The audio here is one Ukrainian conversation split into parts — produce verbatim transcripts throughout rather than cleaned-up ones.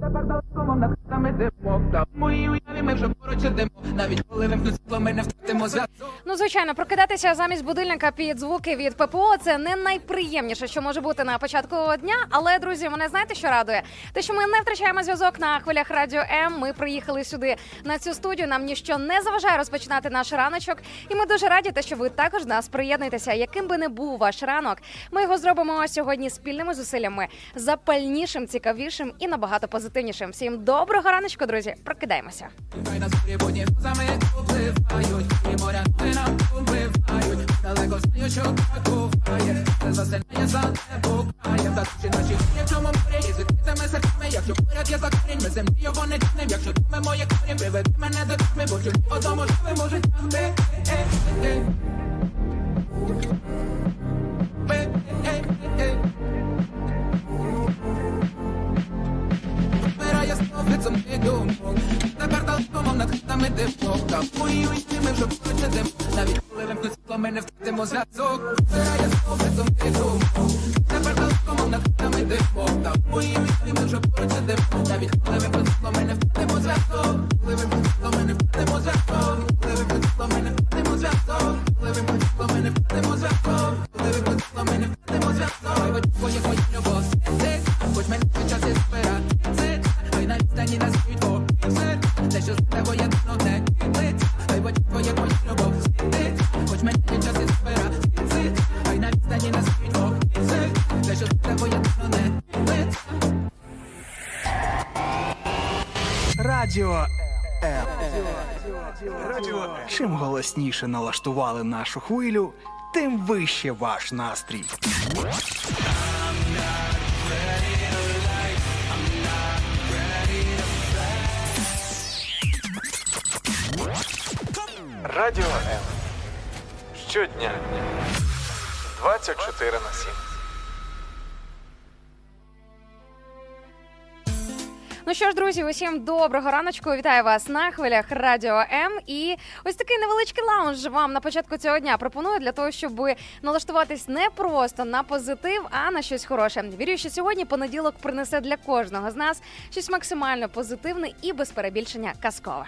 Тепер далеко на хатами димо. Та мої уяві ми вже поруч ідемо. Навіть коли вимкнуться, ми не втратимо зв'язок. Ну, звичайно, прокидатися замість будильника під звуки від ППО – це не найприємніше, що може бути на початку дня. Але, друзі, мене знаєте, що радує? Те, що ми не втрачаємо зв'язок на хвилях Радіо М. Ми приїхали сюди, на цю студію. Нам ніщо не заважає розпочинати наш раночок. І ми дуже раді, те, що ви також нас приєднуєтеся. Яким би не був ваш ранок, ми його зробимо сьогодні спільними зусиллями. Запальнішим, цікавішим і набагато позитивнішим. Всім доброго раночку, друзі. Прокидаємося. Радіо М. Чим голосніше налаштували нашу хвилю, тим вище ваш настрій. Радіо М. Щодня. двадцять чотири на сім. Ну що ж, друзі, усім доброго раночку. Вітаю вас на хвилях Радіо М. І ось такий невеличкий лаунж вам на початку цього дня пропоную для того, щоб налаштуватись не просто на позитив, а на щось хороше. Вірю, що сьогодні понеділок принесе для кожного з нас щось максимально позитивне і без перебільшення казкове.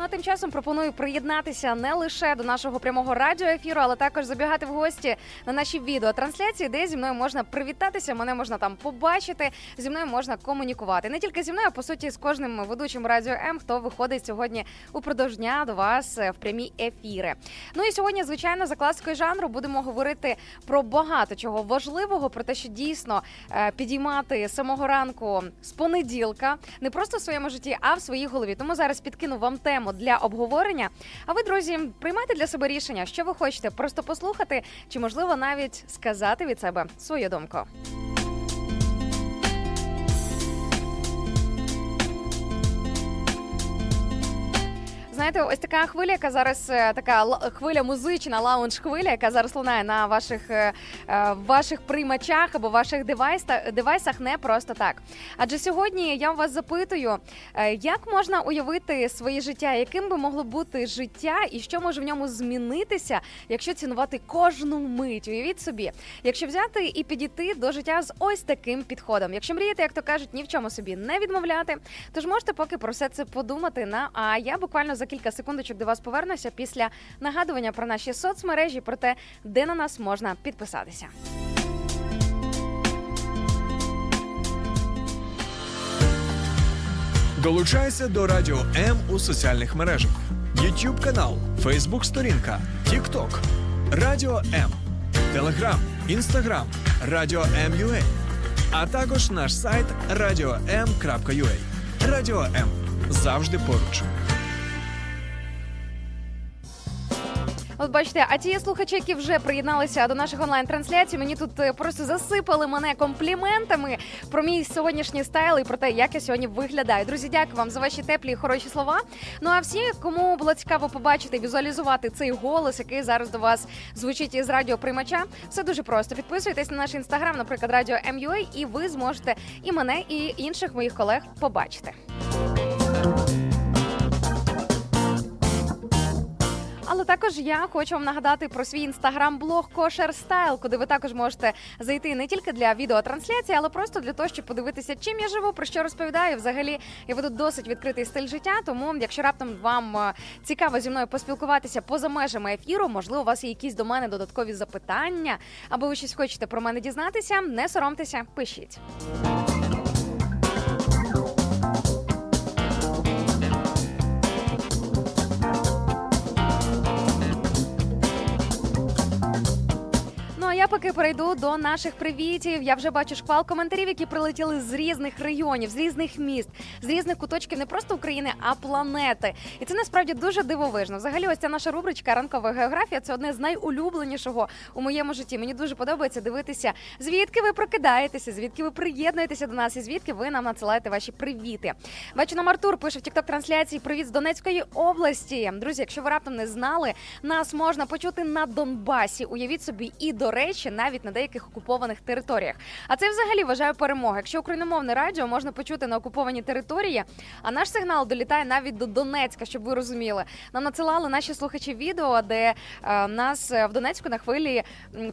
Ну, а тим часом пропоную приєднатися не лише до нашого прямого радіоефіру, але також забігати в гості на наші відеотрансляції, де зі мною можна привітатися, мене можна там побачити, зі мною можна комунікувати. Не тільки зі мною, а по суті з кожним ведучим Радіо М, хто виходить сьогодні упродовж дня до вас в прямі ефіри. Ну і сьогодні, звичайно, за класикою жанру будемо говорити про багато чого важливого, про те, що дійсно підіймати з самого ранку з понеділка, не просто в своєму житті, а в своїй голові. Тому зараз підкину вам тему для обговорення. А ви, друзі, приймайте для себе рішення, що ви хочете просто послухати, чи, можливо, навіть сказати від себе свою думку. Знаєте, ось така хвиля, яка зараз, така хвиля музична, лаунж-хвиля, яка зараз лунає на ваших, ваших приймачах або ваших девайсах, не просто так. Адже сьогодні я вас запитую, як можна уявити своє життя, яким би могло бути життя і що може в ньому змінитися, якщо цінувати кожну мить. Уявіть собі, якщо взяти і підійти до життя з ось таким підходом. Якщо мрієте, як то кажуть, ні в чому собі не відмовляти, тож можете поки про все це подумати. На, а я буквально за кілька секундочок до вас повернуся після нагадування про наші соцмережі, про те, де на нас можна підписатися. Долучайся до Радіо М у соціальних мережах. YouTube канал, Facebook сторінка, TikTok, Радіо М, Telegram, Instagram, Радіо М.ua, а також наш сайт радіо ем крапка ю а. Радіо М. Завжди поруч. От бачите, а ті слухачі, які вже приєдналися до наших онлайн-трансляцій, мені тут просто засипали мене компліментами про мій сьогоднішній стайл і про те, як я сьогодні виглядаю. Друзі, дякую вам за ваші теплі і хороші слова. Ну а всі, кому було цікаво побачити, візуалізувати цей голос, який зараз до вас звучить із радіоприймача, все дуже просто. Підписуйтесь на наш інстаграм, наприклад, Радіо М.ua, і ви зможете і мене, і інших моїх колег побачити. Але також я хочу вам нагадати про свій інстаграм-блог Kosher Style, куди ви також можете зайти не тільки для відеотрансляції, але просто для того, щоб подивитися, чим я живу, про що розповідаю. Взагалі, я веду досить відкритий стиль життя, тому якщо раптом вам цікаво зі мною поспілкуватися поза межами ефіру, можливо, у вас є якісь до мене додаткові запитання, або ви щось хочете про мене дізнатися, не соромтеся, пишіть. Я поки перейду до наших привітів. Я вже бачу шквал коментарів, які прилетіли з різних регіонів, з різних міст, з різних куточків не просто України, а планети. І це насправді дуже дивовижно. Взагалі, ось ця наша рубричка «Ранкова географія» – це одне з найулюбленішого у моєму житті. Мені дуже подобається дивитися, звідки ви прокидаєтеся, звідки ви приєднуєтеся до нас і звідки ви нам надсилаєте ваші привіти. Бачу, нам Артур пише в тік-ток-трансляції «Привіт з Донецької області». Друзі, якщо ви раптом не знали, нас можна почути на Донбасі. Уявіть собі, і до речі, чи навіть на деяких окупованих територіях. А це взагалі вважаю перемогою. Якщо україномовне радіо можна почути на окупованій території, а наш сигнал долітає навіть до Донецька, щоб ви розуміли. Нам надсилали наші слухачі відео, де е, нас в Донецьку на хвилі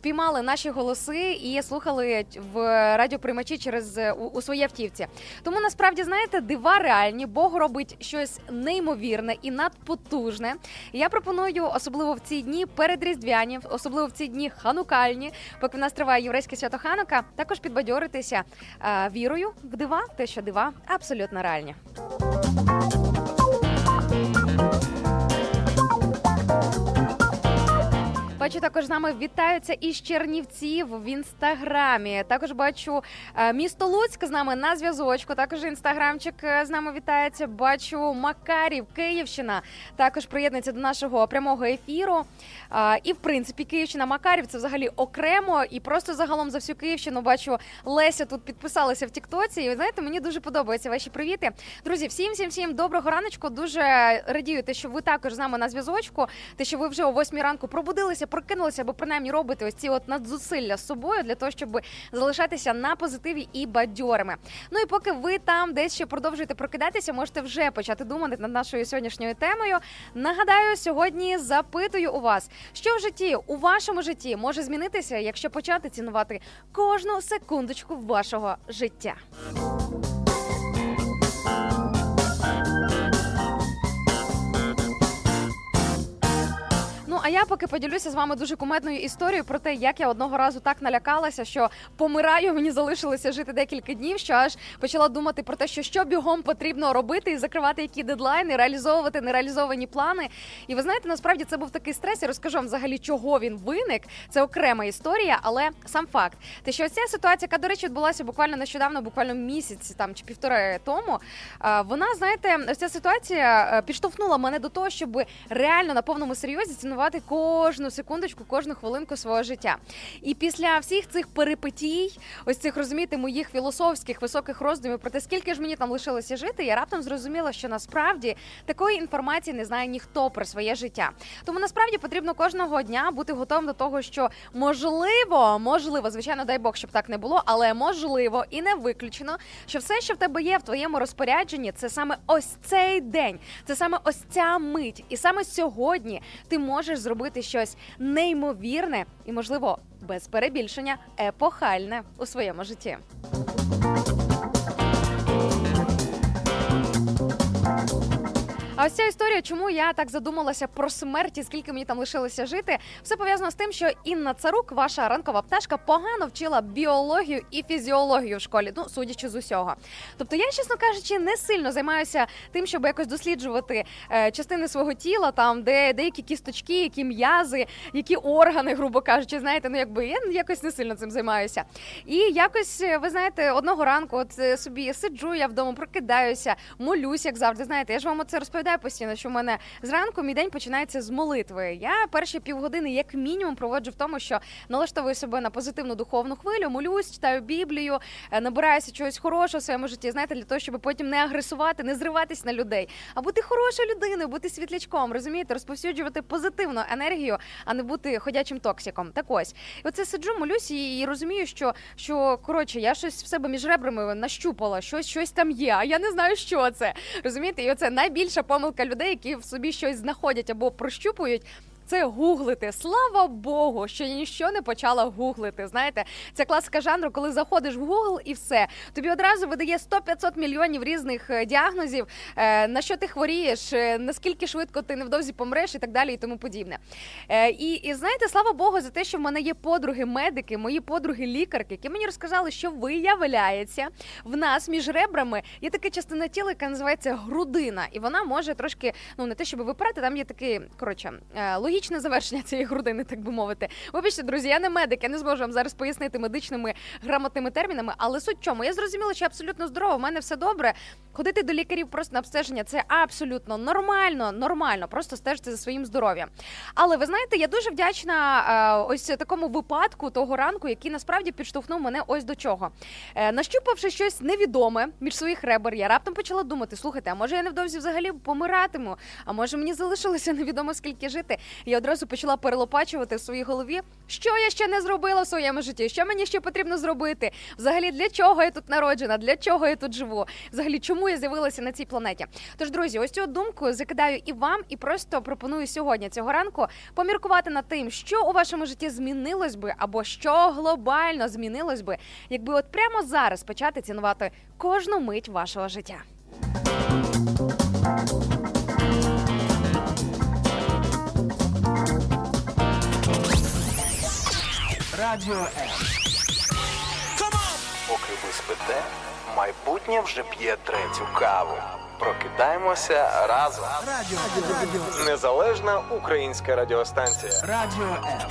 піймали наші голоси і слухали в радіоприймачі через у, у своїй автівці. Тому насправді, знаєте, дива реальні. Бог робить щось неймовірне і надпотужне. Я пропоную особливо в ці дні передріздвяні, особливо в ці дні ханукальні, поки в нас триває єврейське свято Ханука, також підбадьоритися е, вірою в дива, те, що дива абсолютно реальні. Бачу, також з нами вітаються із Чернівців в інстаграмі. Також бачу місто Луцьк з нами на зв'язочку. Також інстаграмчик з нами вітається. Бачу Макарів, Київщина. Також приєднується до нашого прямого ефіру. І, в принципі, Київщина, Макарів – це взагалі окремо. І просто загалом за всю Київщину бачу, Леся тут підписалася в тіктоці. І, знаєте, мені дуже подобаються ваші привіти. Друзі, всім-всім-всім доброго раночку. Дуже радію те, що ви також з нами на зв'язочку. Те, що ви вже о восьмій ранку пробудилися, прокинулися, або принаймні робити ось ці от надзусилля з собою для того, щоб залишатися на позитиві і бадьорими. Ну і поки ви там десь ще продовжуєте прокидатися, можете вже почати думати над нашою сьогоднішньою темою. Нагадаю, сьогодні запитую у вас, що в житті, у вашому житті може змінитися, якщо почати цінувати кожну секундочку вашого життя. Ну, а я поки поділюся з вами дуже кумедною історією про те, як я одного разу так налякалася, що помираю, мені залишилося жити декілька днів, що аж почала думати про те, що що бігом потрібно робити і закривати які дедлайни, реалізовувати нереалізовані плани. І ви знаєте, насправді це був такий стрес, я розкажу вам взагалі, чого він виник, це окрема історія, але сам факт. Те, що ця ситуація, яка, до речі, відбулася буквально нещодавно, буквально місяць там, чи півтори тому, вона, знаєте, ось ця ситуація підштовхнула мене до того, щоб реально на повному серйозі цінувати кожну секундочку, кожну хвилинку свого життя. І після всіх цих перипетій, ось цих, розумієте, моїх філософських, високих роздумів про те, скільки ж мені там лишилося жити, я раптом зрозуміла, що насправді такої інформації не знає ніхто про своє життя. Тому насправді потрібно кожного дня бути готовим до того, що можливо, можливо, звичайно, дай Бог, щоб так не було, але можливо і не виключено, що все, що в тебе є в твоєму розпорядженні, це саме ось цей день, це саме ось ця мить. І саме сьогодні ти можеш зробити щось неймовірне і, можливо, без перебільшення, епохальне у своєму житті. А ось ця історія, чому я так задумалася про смерть і скільки мені там лишилося жити, все пов'язано з тим, що Інна Царук, ваша ранкова пташка, погано вчила біологію і фізіологію в школі, ну, судячи з усього. Тобто я, чесно кажучи, не сильно займаюся тим, щоб якось досліджувати е, частини свого тіла, там, де деякі кісточки, які м'язи, які органи, грубо кажучи, знаєте, ну, якби я якось не сильно цим займаюся. І якось, ви знаєте, одного ранку от собі сиджу я вдома, прокидаюся, молюсь, як завжди, знаєте, я ж вам це розповідаю постійно, що в мене зранку мій день починається з молитви. Я перші півгодини як мінімум проводжу в тому, що налаштовую себе на позитивну духовну хвилю, молюсь, читаю Біблію, набираюся чогось хорошого в своєму житті, знаєте, для того, щоб потім не агресувати, не зриватись на людей, а бути хорошою людиною, бути світлячком, розумієте, розповсюджувати позитивну енергію, а не бути ходячим токсиком. Так ось. І оце сиджу, молюсь і, і розумію, що, що, коротше, я щось в себе між ребрами нащупала, щось, щось там є, а я не знаю, що це. Розумієте? І оце найбільша помилка людей, які в собі щось знаходять або прощупують, це гуглити. Слава Богу, що я ніщо не почала гуглити. Знаєте, це класика жанру, коли заходиш в Google і все. Тобі одразу видає сто-п'ятсот мільйонів різних діагнозів, на що ти хворієш, наскільки швидко ти невдовзі помреш і так далі і тому подібне. І, і знаєте, слава Богу за те, що в мене є подруги-медики, мої подруги-лікарки, які мені розказали, що виявляється, в нас між ребрами є така частина тіла, яка називається грудина. І вона може трошки, ну не те, щоб випирати, там є таке, коротше, логічне завершення цієї грудини, так би мовити. Вибачте, друзі, я не медик, я не зможу вам зараз пояснити медичними грамотними термінами, але суть в чому? Я зрозуміла, що я абсолютно здорова, в мене все добре. Ходити до лікарів просто на обстеження – це абсолютно нормально, нормально, просто стежити за своїм здоров'ям. Але ви знаєте, я дуже вдячна ось такому випадку того ранку, який насправді підштовхнув мене ось до чого. Нащупавши щось невідоме між своїх ребер, я раптом почала думати, слухайте, а може я невдовзі взагалі помиратиму, а може мені залишилося невідомо скільки жити. Я одразу почала перелопачувати в своїй голові, що я ще не зробила в своєму житті, що мені ще потрібно зробити, взагалі для чого я тут народжена, для чого я тут живу, взагалі чому я з'явилася на цій планеті. Тож, друзі, ось цю думку закидаю і вам, і просто пропоную сьогодні, цього ранку, поміркувати над тим, що у вашому житті змінилось би, або що глобально змінилось би, якби от прямо зараз почати цінувати кожну мить вашого життя. Радіо М. Поки ви спите, майбутнє вже п'є третю каву. Прокидаємося разом. Радіо. Радіо. Незалежна українська радіостанція. Радіо М.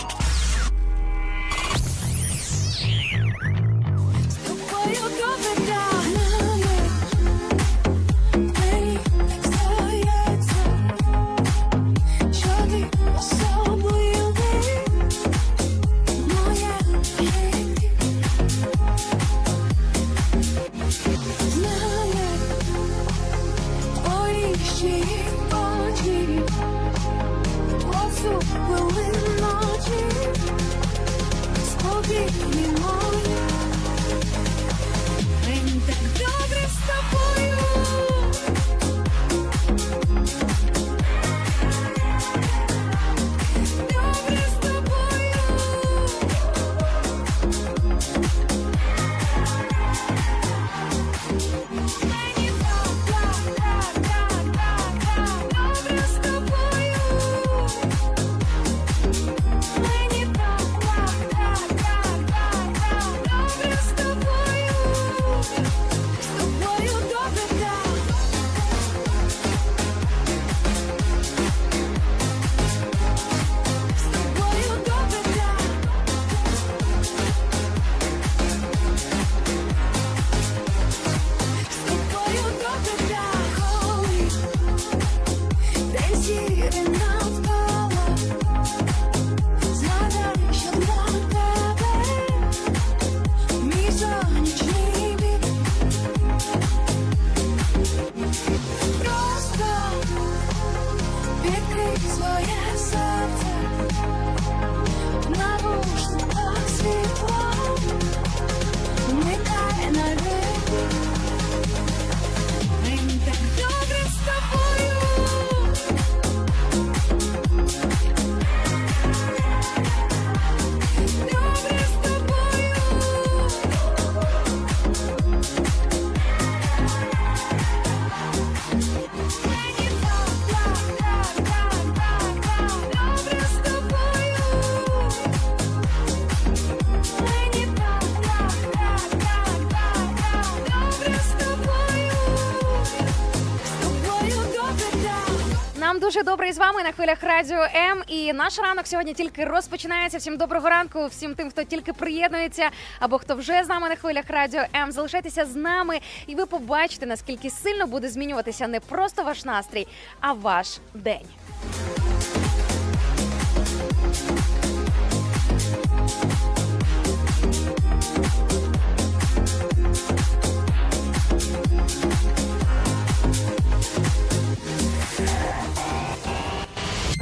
Дуже добре з вами на хвилях Радіо М. І наш ранок сьогодні тільки розпочинається. Всім доброго ранку, всім тим, хто тільки приєднується або хто вже з нами на хвилях Радіо М. Залишайтеся з нами і ви побачите, наскільки сильно буде змінюватися не просто ваш настрій, а ваш день.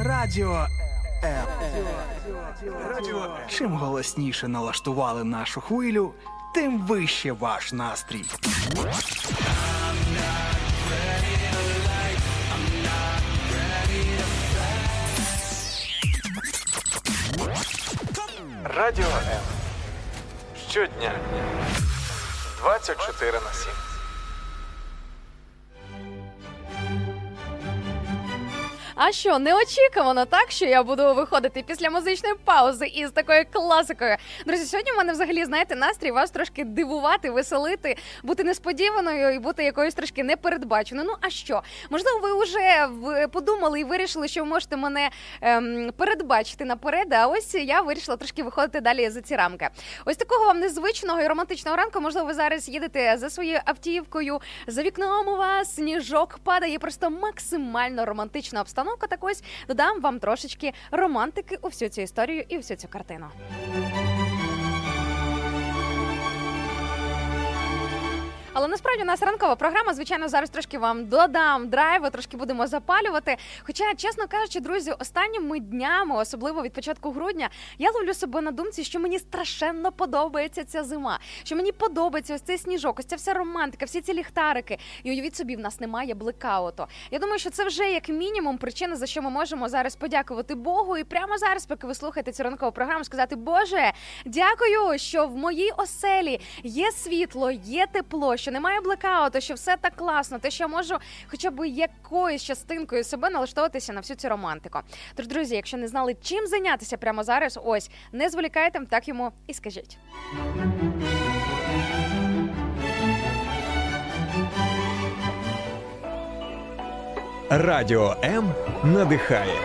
Радіо М. Чим голосніше налаштували нашу хвилю, тим вище ваш настрій. Радіо М. Щодня. двадцять чотири на сім. А що, неочікувано так, що я буду виходити після музичної паузи із такою класикою. Друзі, сьогодні в мене взагалі, знаєте, настрій вас трошки дивувати, веселити, бути несподіваною і бути якоюсь трошки непередбаченою. Ну а що? Можливо, ви вже подумали і вирішили, що ви можете мене ем, передбачити наперед, а ось я вирішила трошки виходити далі за ці рамки. Ось такого вам незвичного і романтичного ранку, можливо, ви зараз їдете за своєю автівкою, за вікном у вас сніжок падає, просто максимально романтична обстановка. Так ось, додам вам трошечки романтики у всю цю історію і всю цю картину. Але насправді у нас ранкова програма, звичайно, зараз трошки вам додам драйву, трошки будемо запалювати. Хоча, чесно кажучи, друзі, останніми днями, особливо від початку грудня, я ловлю себе на думці, що мені страшенно подобається ця зима, що мені подобається ось цей сніжок, ось ця вся романтика, всі ці ліхтарики. І уявіть собі, в нас немає блекауту. Я думаю, що це вже як мінімум причина, за що ми можемо зараз подякувати Богу. І прямо зараз, поки ви слухаєте цю ранкову програму, сказати: Боже, дякую, що в моїй оселі є світло, є тепло, що немає блекауту, що все так класно, те, що я можу хоча б якоюсь частинкою себе налаштовуватися на всю цю романтику. Тож, друзі, якщо не знали, чим зайнятися прямо зараз, ось, не зволікайте, так йому і скажіть. Радіо М надихає.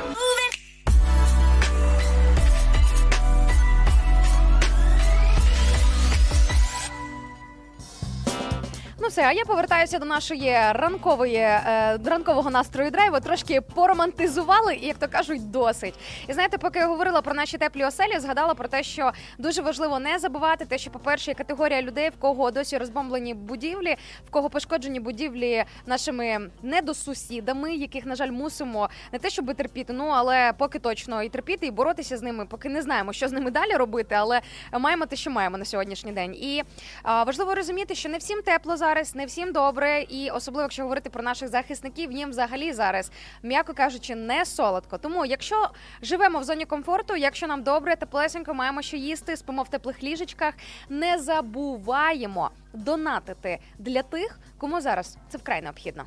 Все, а я повертаюся до нашої ранкової, е, ранкового настрою драйву, трошки поромантизували і, як то кажуть, досить. І знаєте, поки я говорила про наші теплі оселі, згадала про те, що дуже важливо не забувати те, що, по-перше, категорія людей, в кого досі розбомблені будівлі, в кого пошкоджені будівлі нашими недосусідами, яких, на жаль, мусимо не те, щоб терпіти, ну, але поки точно і терпіти, і боротися з ними, поки не знаємо, що з ними далі робити, але маємо те, що маємо на сьогоднішній день. І е, важливо розуміти, що не всім тепло зараз, не всім добре, і особливо, якщо говорити про наших захисників, їм взагалі зараз, м'яко кажучи, не солодко. Тому, якщо живемо в зоні комфорту, якщо нам добре, теплесенько, маємо що їсти, спимо в теплих ліжечках, не забуваємо донатити для тих, кому зараз це вкрай необхідно.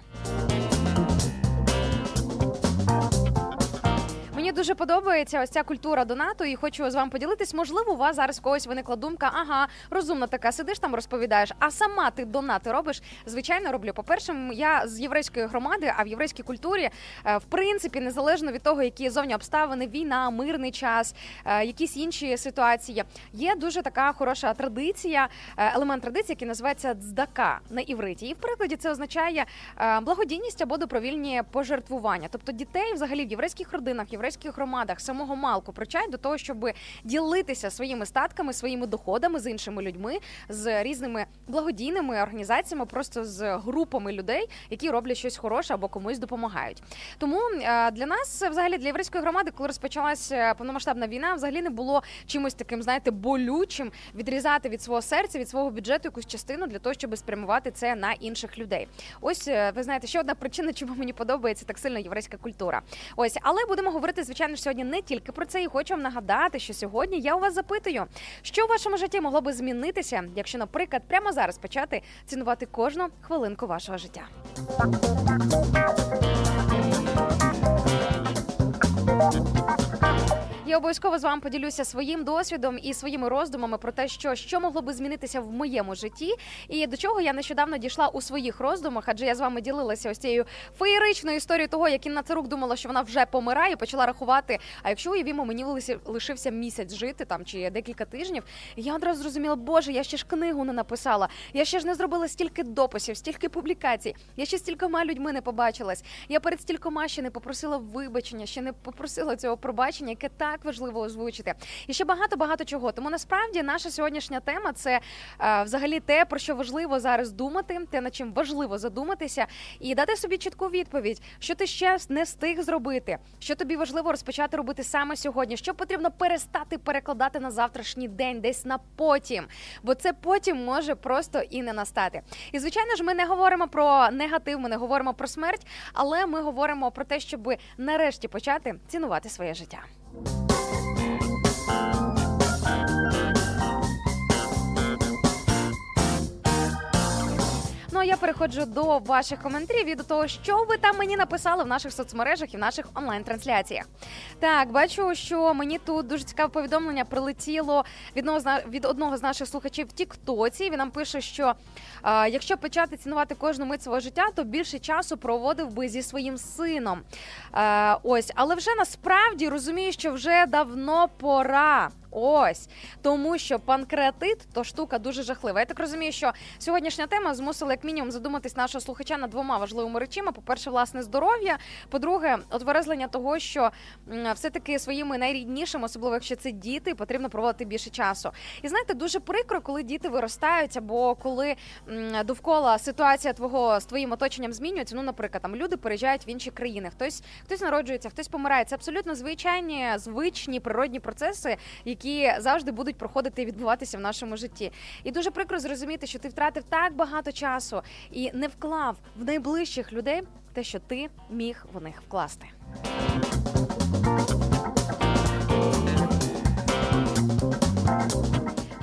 Мені дуже подобається ось ця культура донату, і хочу з вами поділитись. Можливо, у вас зараз в когось виникла думка: ага, розумна така, сидиш там, розповідаєш, а сама ти донати робиш? Звичайно, роблю. По-перше, я з єврейської громади, а в єврейській культурі, в принципі, незалежно від того, які зовні обставини, війна, мирний час, якісь інші ситуації, є дуже така хороша традиція, елемент традиції, який називається цдака на івриті. І в перекладі це означає благодійність або добровільні пожертвування. Тобто дітей взагалі в єврейських родинах, єврейських в громадах самого малку привчають до того, щоб ділитися своїми статками, своїми доходами з іншими людьми, з різними благодійними організаціями, просто з групами людей, які роблять щось хороше або комусь допомагають. Тому для нас, взагалі, для єврейської громади, коли розпочалася повномасштабна війна, взагалі не було чимось таким, знаєте, болючим відрізати від свого серця, від свого бюджету якусь частину для того, щоб спрямувати це на інших людей. Ось, ви знаєте, ще одна причина, чому мені подобається так сильно єврейська культура. Ось, але будемо говорити, звичайно ж, сьогодні не тільки про це, і хочу вам нагадати, що сьогодні я у вас запитую, що в вашому житті могло би змінитися, якщо, наприклад, прямо зараз почати цінувати кожну хвилинку вашого життя. Я обов'язково з вами поділюся своїм досвідом і своїми роздумами про те, що, що могло би змінитися в моєму житті, і до чого я нещодавно дійшла у своїх роздумах, адже я з вами ділилася ось цією феєричною історією того, як Інна Царук думала, що вона вже помирає, почала рахувати, а якщо, уявімо, мені лишився місяць жити там чи декілька тижнів, я одразу зрозуміла: Боже, я ще ж книгу не написала, я ще ж не зробила стільки дописів, стільки публікацій, я ще стількома людьми не побачилась, я перед стількома ще не попросила вибачення, ще не попросила цього пробачення, яке так важливо озвучити. І ще багато-багато чого. Тому насправді наша сьогоднішня тема – це е, взагалі те, про що важливо зараз думати, те, над чим важливо задуматися і дати собі чітку відповідь, що ти ще не встиг зробити, що тобі важливо розпочати робити саме сьогодні, що потрібно перестати перекладати на завтрашній день, десь на потім, бо це потім може просто і не настати. І, звичайно ж, ми не говоримо про негатив, ми не говоримо про смерть, але ми говоримо про те, щоб нарешті почати цінувати своє життя. Thank you. а я переходжу до ваших коментарів і до того, що ви там мені написали в наших соцмережах і в наших онлайн-трансляціях. Так, бачу, що мені тут дуже цікаве повідомлення прилетіло від одного, від одного з наших слухачів в Тіктоці. Він нам пише, що а, якщо почати цінувати кожну мить свого життя, то більше часу проводив би зі своїм сином. А, ось, але вже насправді розумію, що вже давно пора. Ось, тому що панкреатит – то штука дуже жахлива. Я так розумію, що сьогоднішня тема змусила як мінімум задуматись нашого слухача над двома важливими речами. По-перше, власне, здоров'я. По-друге, отверезлення того, що все-таки своїми найріднішими, особливо якщо це діти, потрібно проводити більше часу. І знаєте, дуже прикро, коли діти виростають або коли довкола ситуація твого, з твоїм оточенням змінюється. Ну, наприклад, там люди переїжджають в інші країни, хтось, хтось народжується, хтось помирає. Це абсолютно звичайні, звичні природні процеси, які які завжди будуть проходити і відбуватися в нашому житті. І дуже прикро зрозуміти, що ти втратив так багато часу і не вклав в найближчих людей те, що ти міг в них вкласти.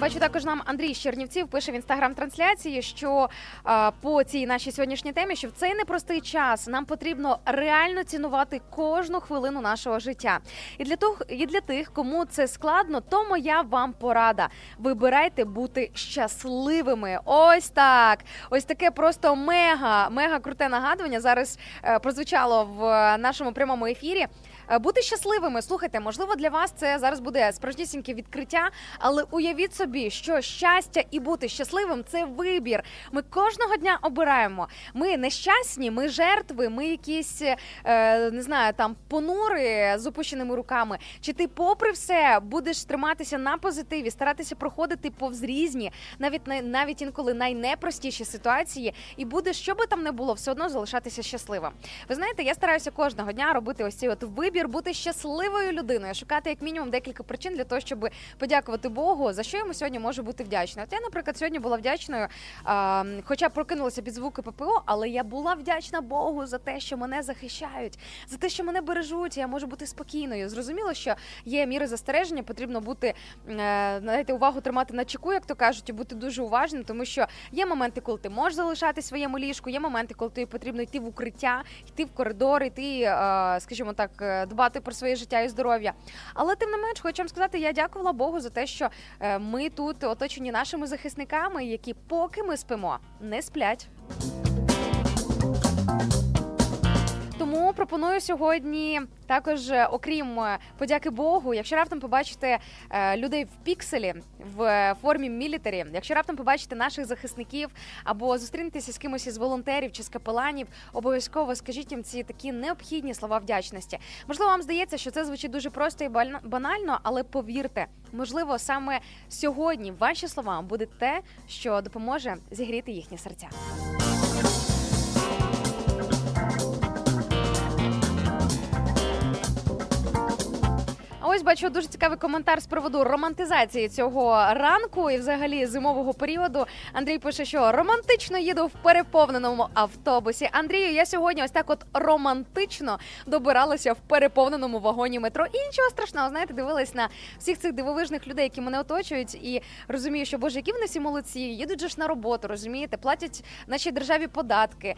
Бачу, також нам Андрій з Чернівців пише в інстаграм-трансляції, що а, по цій нашій сьогоднішній темі, що в цей непростий час нам потрібно реально цінувати кожну хвилину нашого життя. І для, того, і для тих, кому це складно, то моя вам порада. Вибирайте бути щасливими. Ось так. Ось таке просто мега, мега круте нагадування зараз е, прозвучало в е, нашому прямому ефірі. Бути щасливими, слухайте, можливо, для вас це зараз буде справжнісіньке відкриття, але уявіть собі, що щастя і бути щасливим – це вибір. Ми кожного дня обираємо. Ми нещасні, ми жертви, ми якісь, не знаю, там, понури з опущеними руками. Чи ти попри все будеш триматися на позитиві, старатися проходити повз різні, навіть, навіть інколи найнепростіші ситуації, і будеш, що би там не було, все одно залишатися щасливим. Ви знаєте, я стараюся кожного дня робити ось цей от вибір, бути щасливою людиною, шукати як мінімум декілька причин для того, щоб подякувати Богу, за що йому сьогодні можу бути вдячна. От я, наприклад, сьогодні була вдячною, а, хоча прокинулася під звуки ППО, але я була вдячна Богу за те, що мене захищають, за те, що мене бережуть, я можу бути спокійною. Зрозуміло, що є міри застереження, потрібно бути, знаєте, увагу тримати на чеку, як то кажуть, і бути дуже уважним, тому що є моменти, коли ти можеш залишатись в своєму ліжку, є моменти, коли тобі потрібно йти в укриття, йти в коридор, йти, а, скажімо так, дбати про своє життя і здоров'я. Але тим не менш, хочу вам сказати, я дякувала Богу за те, що ми тут оточені нашими захисниками, які поки ми спимо, не сплять. Тому пропоную сьогодні також, окрім подяки Богу, якщо раптом побачите людей в пікселі, в формі мілітарі, якщо раптом побачите наших захисників або зустрінетеся з кимось із волонтерів чи з капеланів, обов'язково скажіть їм ці такі необхідні слова вдячності. Можливо, вам здається, що це звучить дуже просто і банально, але повірте, можливо, саме сьогодні ваші слова буде те, що допоможе зігріти їхні серця. Ось бачу дуже цікавий коментар з приводу романтизації цього ранку і взагалі зимового періоду. Андрій пише, що романтично їду в переповненому автобусі. Андрію, я сьогодні ось так от романтично добиралася в переповненому вагоні метро. І нічого страшного, знаєте, дивилась на всіх цих дивовижних людей, які мене оточують, і розумію, що, боже, які вони всі молодці, їдуть же ж на роботу, розумієте, платять нашій державі податки,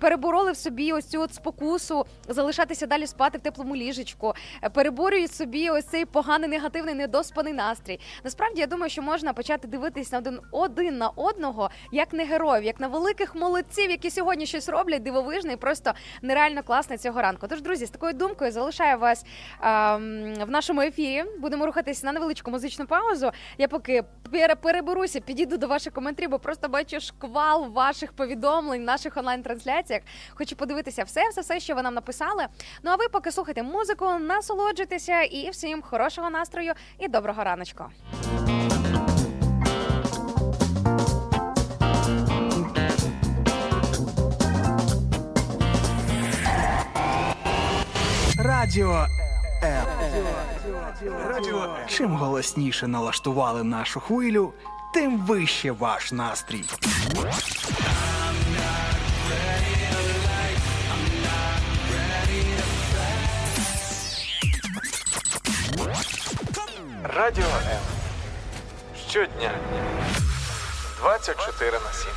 перебороли в собі ось цю от спокусу залишатися далі спати в теплому ліжечку, переборюють собі собі ось цей поганий, негативний, недоспаний настрій. Насправді, я думаю, що можна почати дивитись на один, один на одного, як на героїв, як на великих молодців, які сьогодні щось роблять дивовижне і просто нереально класне цього ранку. Тож, друзі, з такою думкою залишаю вас ем, в нашому ефірі. Будемо рухатись на невеличку музичну паузу. Я поки переберуся, підійду до ваших коментарів, бо просто бачу шквал ваших повідомлень в наших онлайн-трансляціях. Хочу подивитися все-все-все, що ви нам написали. Ну, а ви поки слухайте музику, насолоджуйтеся і всім хорошого настрою і доброго раночку. Радіо М. Радіо. Чим голосніше налаштували нашу хвилю, тим вище ваш настрій. Радіо М. Щодня двадцять чотири на сім.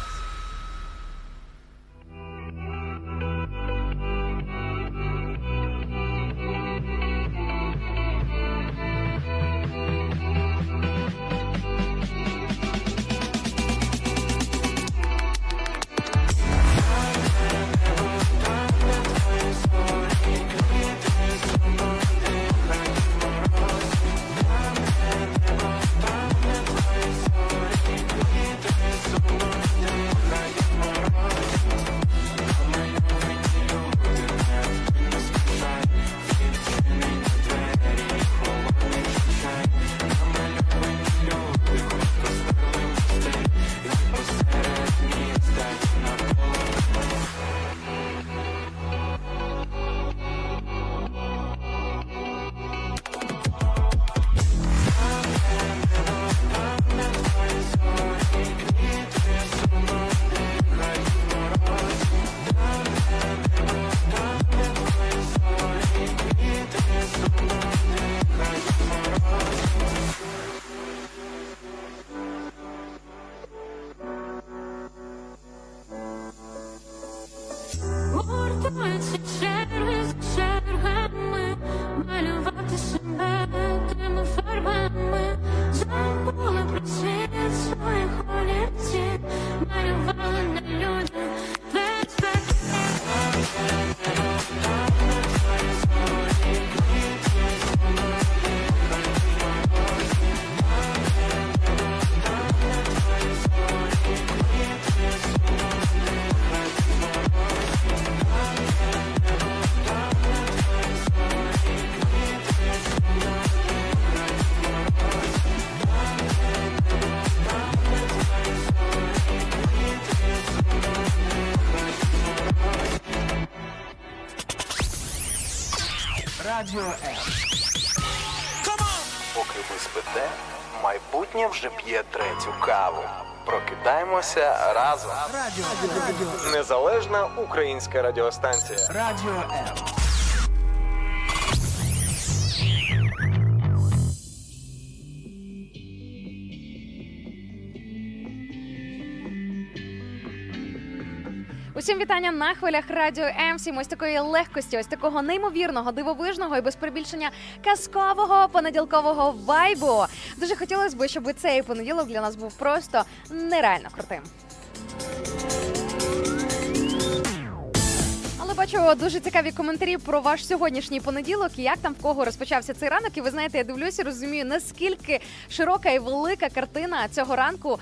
Радіо М. Поки ви спите, майбутнє вже п'є третю каву. Прокидаємося разом. Радіо. Радіо. Незалежна українська радіостанція. Радіо М. Усім вітання на хвилях Радіо М. Всім ось такої легкості, ось такого неймовірного, дивовижного і без перебільшення казкового понеділкового вайбу. Дуже хотілося б, щоб цей понеділок для нас був просто нереально крутим. Бачу дуже цікаві коментарі про ваш сьогоднішній понеділок, як там, в кого розпочався цей ранок. І ви знаєте, я дивлюся, розумію, наскільки широка і велика картина цього ранку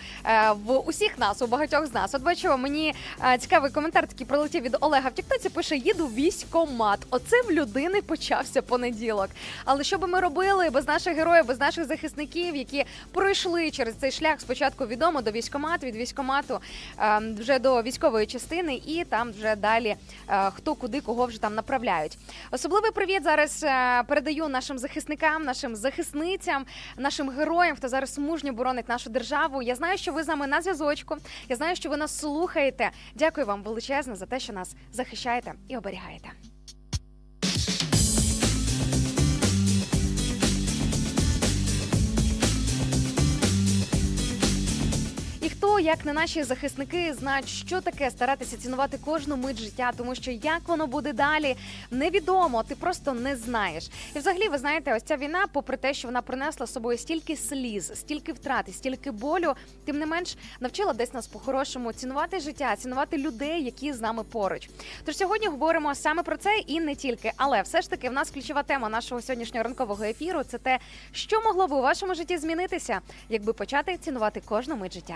в усіх нас, у багатьох з нас. От бачу, мені цікавий коментар такий прилетів від Олега в тіктоці, пише: їду військкомат. Оце в людини почався понеділок. Але що би ми робили без наших героїв, без наших захисників, які пройшли через цей шлях спочатку відомо до військкомату, від військкомату вже до військової частини і там вже далі хто то куди, кого вже там направляють. Особливий привіт зараз передаю нашим захисникам, нашим захисницям, нашим героям, хто зараз мужньо боронить нашу державу. Я знаю, що ви з нами на зв'язочку, я знаю, що ви нас слухаєте. Дякую вам величезно за те, що нас захищаєте і оберігаєте. І хто, як не наші захисники, знають, що таке старатися цінувати кожну мить життя, тому що як воно буде далі, невідомо, ти просто не знаєш. І взагалі, ви знаєте, ось ця війна, попри те, що вона принесла з собою стільки сліз, стільки втрати, стільки болю, тим не менш навчила десь нас по-хорошому цінувати життя, цінувати людей, які з нами поруч. Тож сьогодні говоримо саме про це і не тільки. Але все ж таки в нас ключова тема нашого сьогоднішнього ранкового ефіру – це те, що могло б у вашому житті змінитися, якби почати цінувати кожну мить життя.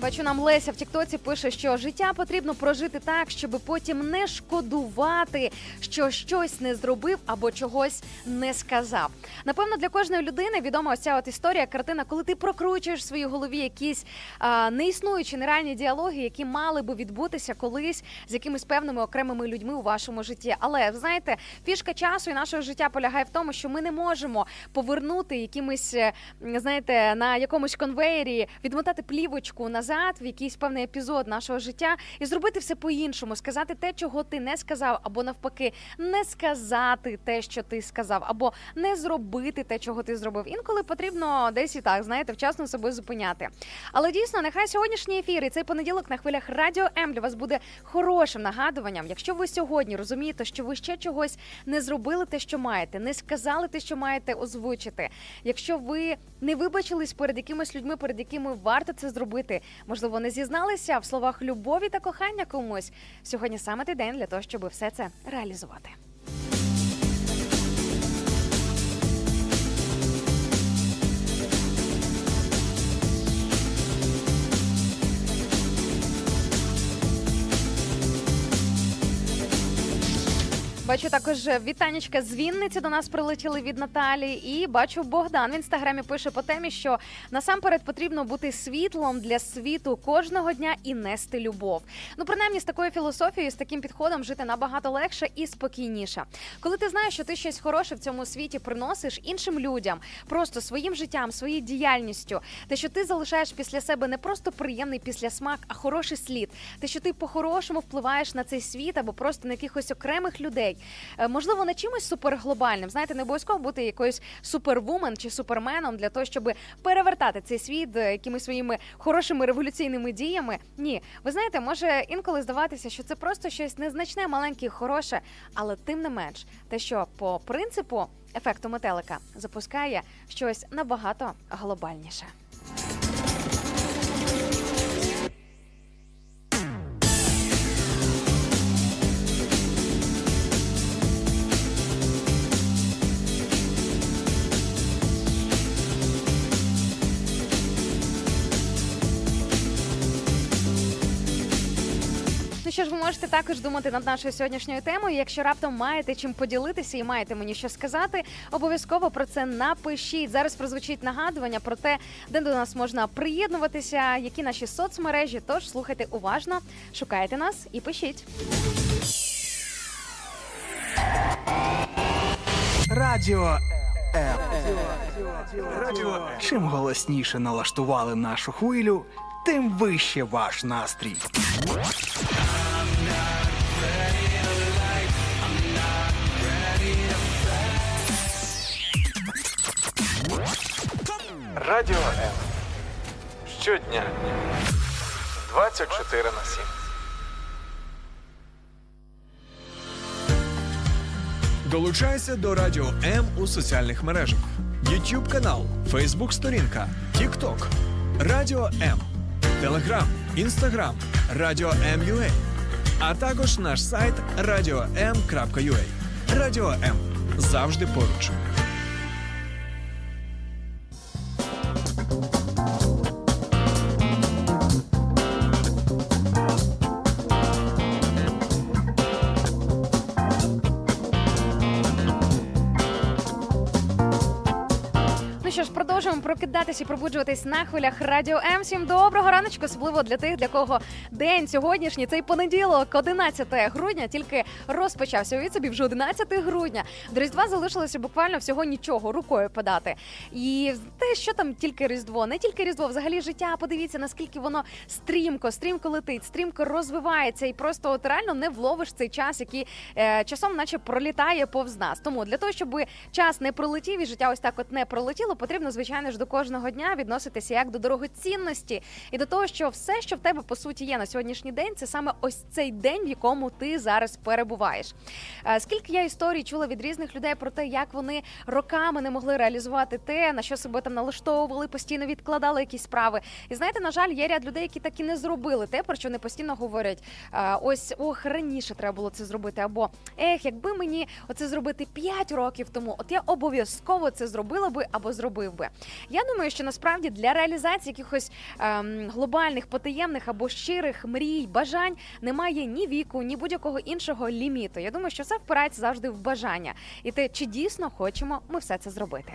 Бачу, нам Леся в тіктоці пише, що життя потрібно прожити так, щоб потім не шкодувати, що щось не зробив або чогось не сказав. Напевно, для кожної людини відома ось ця от історія, картина, коли ти прокручуєш в своїй голові якісь а, неіснуючі, нереальні діалоги, які мали би відбутися колись з якимись певними окремими людьми у вашому житті. Але, знаєте, фішка часу і нашого життя полягає в тому, що ми не можемо повернути якимись, знаєте, на якомусь конвеєрі, відмотати плівочку назад, в якийсь певний епізод нашого життя і зробити все по-іншому, сказати те, чого ти не сказав, або навпаки, не сказати те, що ти сказав, або не зробити те, чого ти зробив. Інколи потрібно десь і так, знаєте, вчасно себе зупиняти. Але дійсно, нехай сьогоднішній ефір і цей понеділок на хвилях Радіо М для вас буде хорошим нагадуванням. Якщо ви сьогодні розумієте, що ви ще чогось не зробили те, що маєте, не сказали те, що маєте озвучити, якщо ви не вибачились перед якимись людьми, перед якими варто це зробити, можливо, не зізналися в словах любові та кохання комусь. Сьогодні саме той день для того, щоб все це реалізувати. Бачу також вітанечка з Вінниці до нас прилетіли від Наталі. І бачу, Богдан в інстаграмі пише по темі, що насамперед потрібно бути світлом для світу кожного дня і нести любов. Ну, принаймні, з такою філософією, з таким підходом жити набагато легше і спокійніше. Коли ти знаєш, що ти щось хороше в цьому світі приносиш іншим людям, просто своїм життям, своєю діяльністю, те, що ти залишаєш після себе не просто приємний післясмак, а хороший слід, те, що ти по-хорошому впливаєш на цей світ або просто на якихось окремих людей, можливо, не чимось суперглобальним. Знаєте, не обов'язково бути якоюсь супервумен чи суперменом для того, щоб перевертати цей світ якимись своїми хорошими революційними діями. Ні. Ви знаєте, може інколи здаватися, що це просто щось незначне, маленьке, хороше, але тим не менш, те, що по принципу ефекту метелика запускає щось набагато глобальніше. Що ж, ви можете також думати над нашою сьогоднішньою темою. Якщо раптом маєте чим поділитися і маєте мені що сказати, обов'язково про це напишіть. Зараз прозвучить нагадування про те, де до нас можна приєднуватися, які наші соцмережі. Тож слухайте уважно, шукайте нас і пишіть. Радіо М. Радіо. Чим голосніше налаштували нашу хвилю, тим вище ваш настрій. Радіо М. Щодня. двадцять чотири на сім. Долучайся до Радіо М у соціальних мережах. YouTube канал, Facebook сторінка, TikTok, Радіо М, Telegram, Instagram, Радіо М.ua, а також наш сайт радіо ем крапка ю а. Радіо М. Завжди поруч. Продовжуємо прокидатись і пробуджуватись на хвилях Радіо М. Всім доброго раночку, особливо для тих, для кого день сьогоднішній, цей понеділок, одинадцяте грудня, тільки розпочався. Уявіть собі, вже одинадцяте грудня. До Різдва залишилося буквально всього нічого, рукою подати. І те, що там тільки Різдво, не тільки Різдво, взагалі життя, подивіться, наскільки воно стрімко, стрімко летить, стрімко розвивається і просто от реально не вловиш цей час, який е, часом наче пролітає повз нас. Тому для того, щоб час не пролетів і життя ось так от не пролетіло, потрібно, звичайно ж, до кожного дня відноситися як до дорогоцінності і до того, що все, що в тебе, по суті, є на сьогоднішній день, це саме ось цей день, в якому ти зараз перебуваєш. Скільки я історій чула від різних людей про те, як вони роками не могли реалізувати те, на що себе там налаштовували, постійно відкладали якісь справи. І знаєте, на жаль, є ряд людей, які так і не зробили те, про що вони постійно говорять. Ось, ох, раніше треба було це зробити, або, ех, якби мені оце зробити п'ять років тому, от я обов'язково це зробила би або зробив би. Я думаю, що насправді для реалізації якихось ем, глобальних, потаємних або щирих мрій, бажань немає ні віку, ні будь-якого іншого ліміту. Я думаю, що все впирається завжди в бажання. І те, чи дійсно хочемо ми все це зробити.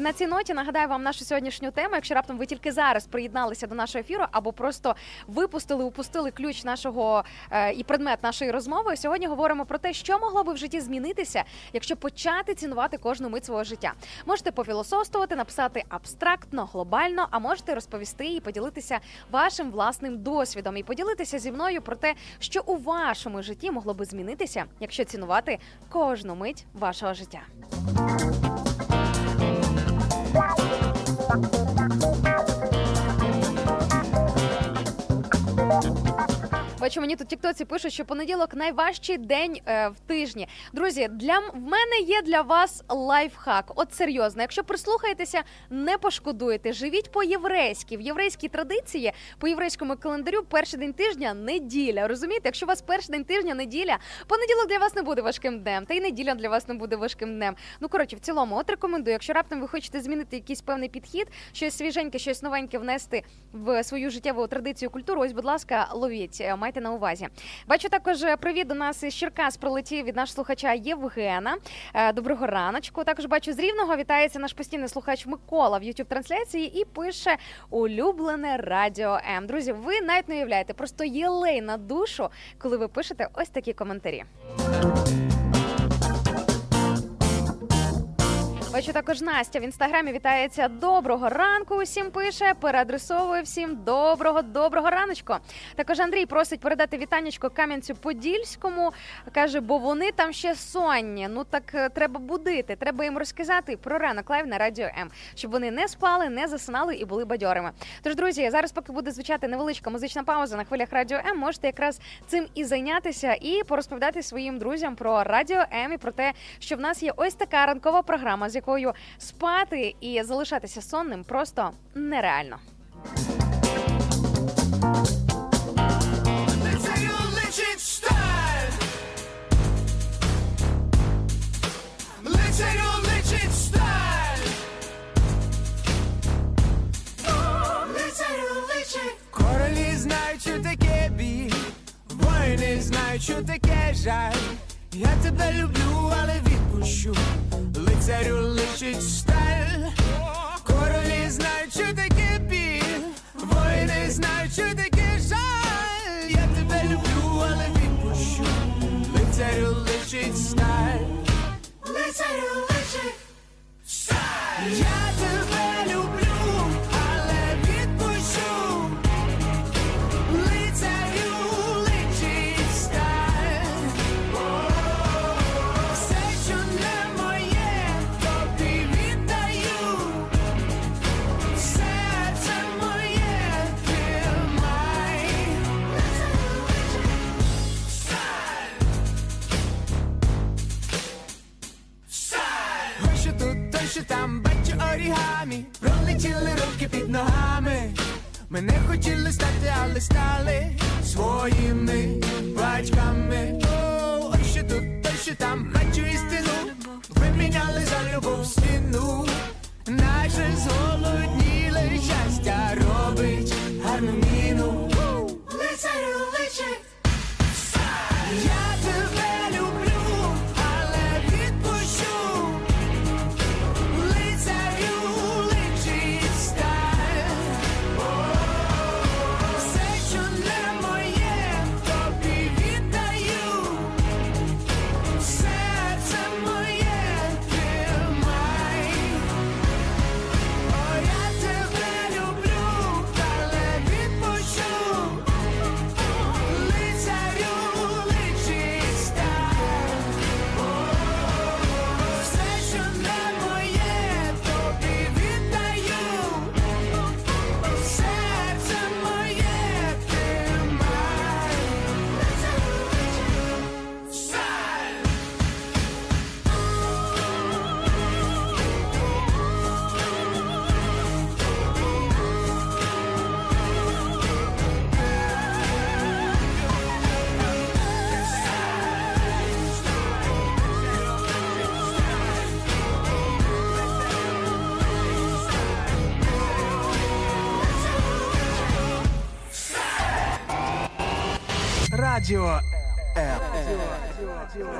На цій ноті нагадаю вам нашу сьогоднішню тему. Якщо раптом ви тільки зараз приєдналися до нашого ефіру або просто випустили, упустили ключ нашого е, і предмет нашої розмови, сьогодні говоримо про те, що могло би в житті змінитися, якщо почати цінувати кожну мить свого життя. Можете пофілософствувати, написати абстрактно, глобально, а можете розповісти і поділитися вашим власним досвідом і поділитися зі мною про те, що у вашому житті могло би змінитися, якщо цінувати кожну мить вашого життя. Бачу, мені тут тіктоці пишуть, що понеділок найважчий день е, в тижні. Друзі, для в мене є для вас лайфхак. От серйозно, якщо прислухаєтеся, не пошкодуєте. Живіть по-єврейськи. В єврейській традиції, по єврейському календарю, перший день тижня – неділя. Розумієте? Якщо у вас перший день тижня – неділя, понеділок для вас не буде важким днем. Та й неділя для вас не буде важким днем. Ну, коротше, в цілому, от рекомендую. Якщо раптом ви хочете змінити якийсь певний підхід, щось свіженьке, щось новеньке внести в свою життєву традицію, культуру, ось, будь ласка, ловіть. Майте майте на увазі. Бачу також привіт до нас із Черкас прилетів від нашого слухача Євгена. Доброго раночку. Також бачу з Рівного вітається наш постійний слухач Микола в YouTube-трансляції і пише «Улюблене Радіо М». Друзі, ви навіть не уявляєте, просто єлей на душу, коли ви пишете ось такі коментарі. Бачу також Настя в інстаграмі вітається «Доброго ранку» усім пише, переадресовує всім «Доброго-доброго раночко». Також Андрій просить передати вітанечко Кам'янцю-Подільському, каже, бо вони там ще сонні, ну так треба будити, треба їм розказати про ранок лайв на Радіо М, щоб вони не спали, не засинали і були бадьорими. Тож, друзі, зараз поки буде звучати невеличка музична пауза на хвилях Радіо М, можете якраз цим і зайнятися, і порозповідати своїм друзям про Радіо М і про те, що в нас є ось така ранкова програма, з якою спати і залишатися сонним просто нереально. Королі знають, що таке біль, воїни знають, що таке жаль. Я тебе люблю, але відпущу, лицарю личить сталь. Королі знають, що таке біль, воїни знають, що таке жаль. Я тебе люблю, але відпущу, лицарю личить сталь. Лицарю личить сталь. Я тебе люблю. Там бачу орігамі, пролетіли руки під ногами. Ми не хотіли стати, але стали своїми батьками. О, ось що тут, ось що там, бачу істину, виміняли за любов стіну. Наше зголодніле щастя робить гарну міну. Лицарю личить сталь. Я тебе.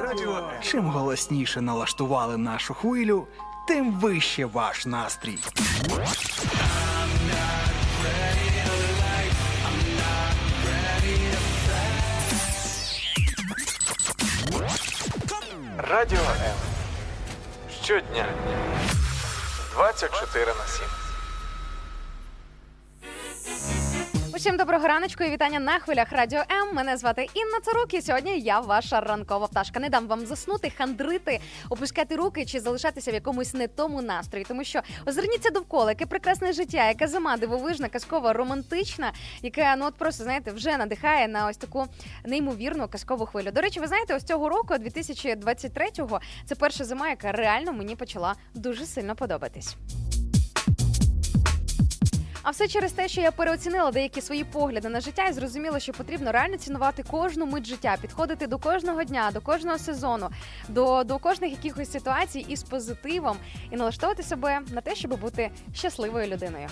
Радіо М. Чим голосніше налаштували нашу хвилю, тим вище ваш настрій. Радіо М. Щодня. двадцять чотири на сім. Усім доброго раночку і вітання на хвилях Радіо М. Мене звати Інна Царук і сьогодні я ваша ранкова пташка. Не дам вам заснути, хандрити, опускати руки чи залишатися в якомусь не тому настрої. Тому що озирніться довкола, яке прекрасне життя, яка зима дивовижна, казкова, романтична, яка, ну от просто, знаєте, вже надихає на ось таку неймовірну казкову хвилю. До речі, ви знаєте, ось цього року, дві тисячі двадцять третього, це перша зима, яка реально мені почала дуже сильно подобатись. А все через те, що я переоцінила деякі свої погляди на життя і зрозуміла, що потрібно реально цінувати кожну мить життя, підходити до кожного дня, до кожного сезону, до, до кожних якихось ситуацій із позитивом і налаштовувати себе на те, щоб бути щасливою людиною.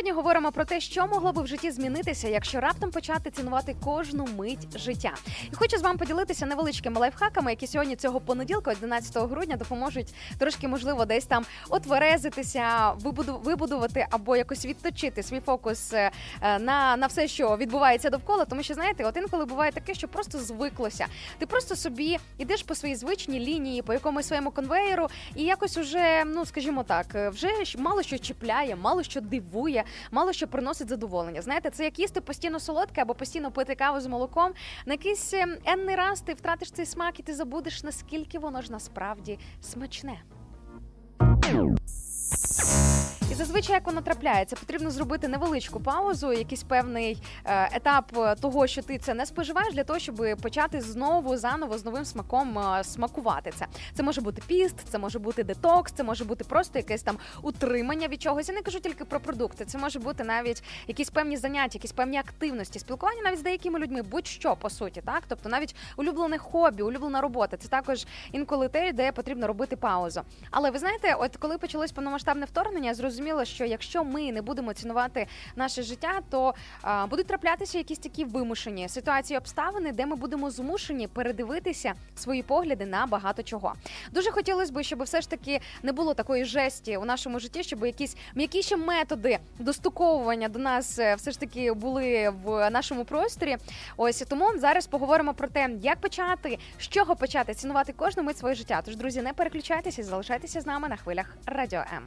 Сьогодні говоримо про те, що могло би в житті змінитися, якщо раптом почати цінувати кожну мить життя. І хочу з вами поділитися невеличкими лайфхаками, які сьогодні цього понеділка, одинадцятого грудня, допоможуть трошки, можливо, десь там отверезитися, вибудувати або якось відточити свій фокус на, на все, що відбувається довкола. Тому що, знаєте, от інколи буває таке, що просто звиклося. Ти просто собі йдеш по своїй звичній лінії, по якомусь своєму конвеєру, і якось уже, ну, скажімо так, вже мало що чіпляє, мало що дивує, мало що приносить задоволення. Знаєте, це як їсти постійно солодке або постійно пити каву з молоком. На якийсь енний раз ти втратиш цей смак і ти забудеш, наскільки воно ж насправді смачне. І зазвичай, як воно трапляється, потрібно зробити невеличку паузу, якийсь певний етап того, що ти це не споживаєш, для того, щоб почати знову, заново, з новим смаком смакувати це. Це може бути піст, це може бути детокс, це може бути просто якесь там утримання від чогось. Я не кажу тільки про продукти, це може бути навіть якісь певні заняття, якісь певні активності, спілкування навіть з деякими людьми, будь-що, по суті, так? Тобто навіть улюблене хобі, улюблена робота, це також інколи те, де потрібно робити паузу. Але ви знаєте, от коли почалось повномасштабне вторгнення, зрозуміло, Зрозуміло, що якщо ми не будемо цінувати наше життя, то а, будуть траплятися якісь такі вимушені ситуації, обставини, де ми будемо змушені передивитися свої погляди на багато чого. Дуже хотілося б, щоб все ж таки не було такої жесті у нашому житті, щоб якісь м'якіші методи достуковування до нас все ж таки були в нашому просторі. Ось, тому зараз поговоримо про те, як почати, з чого почати цінувати кожну мить своє життя. Тож, друзі, не переключайтеся і залишайтеся з нами на хвилях Радіо М.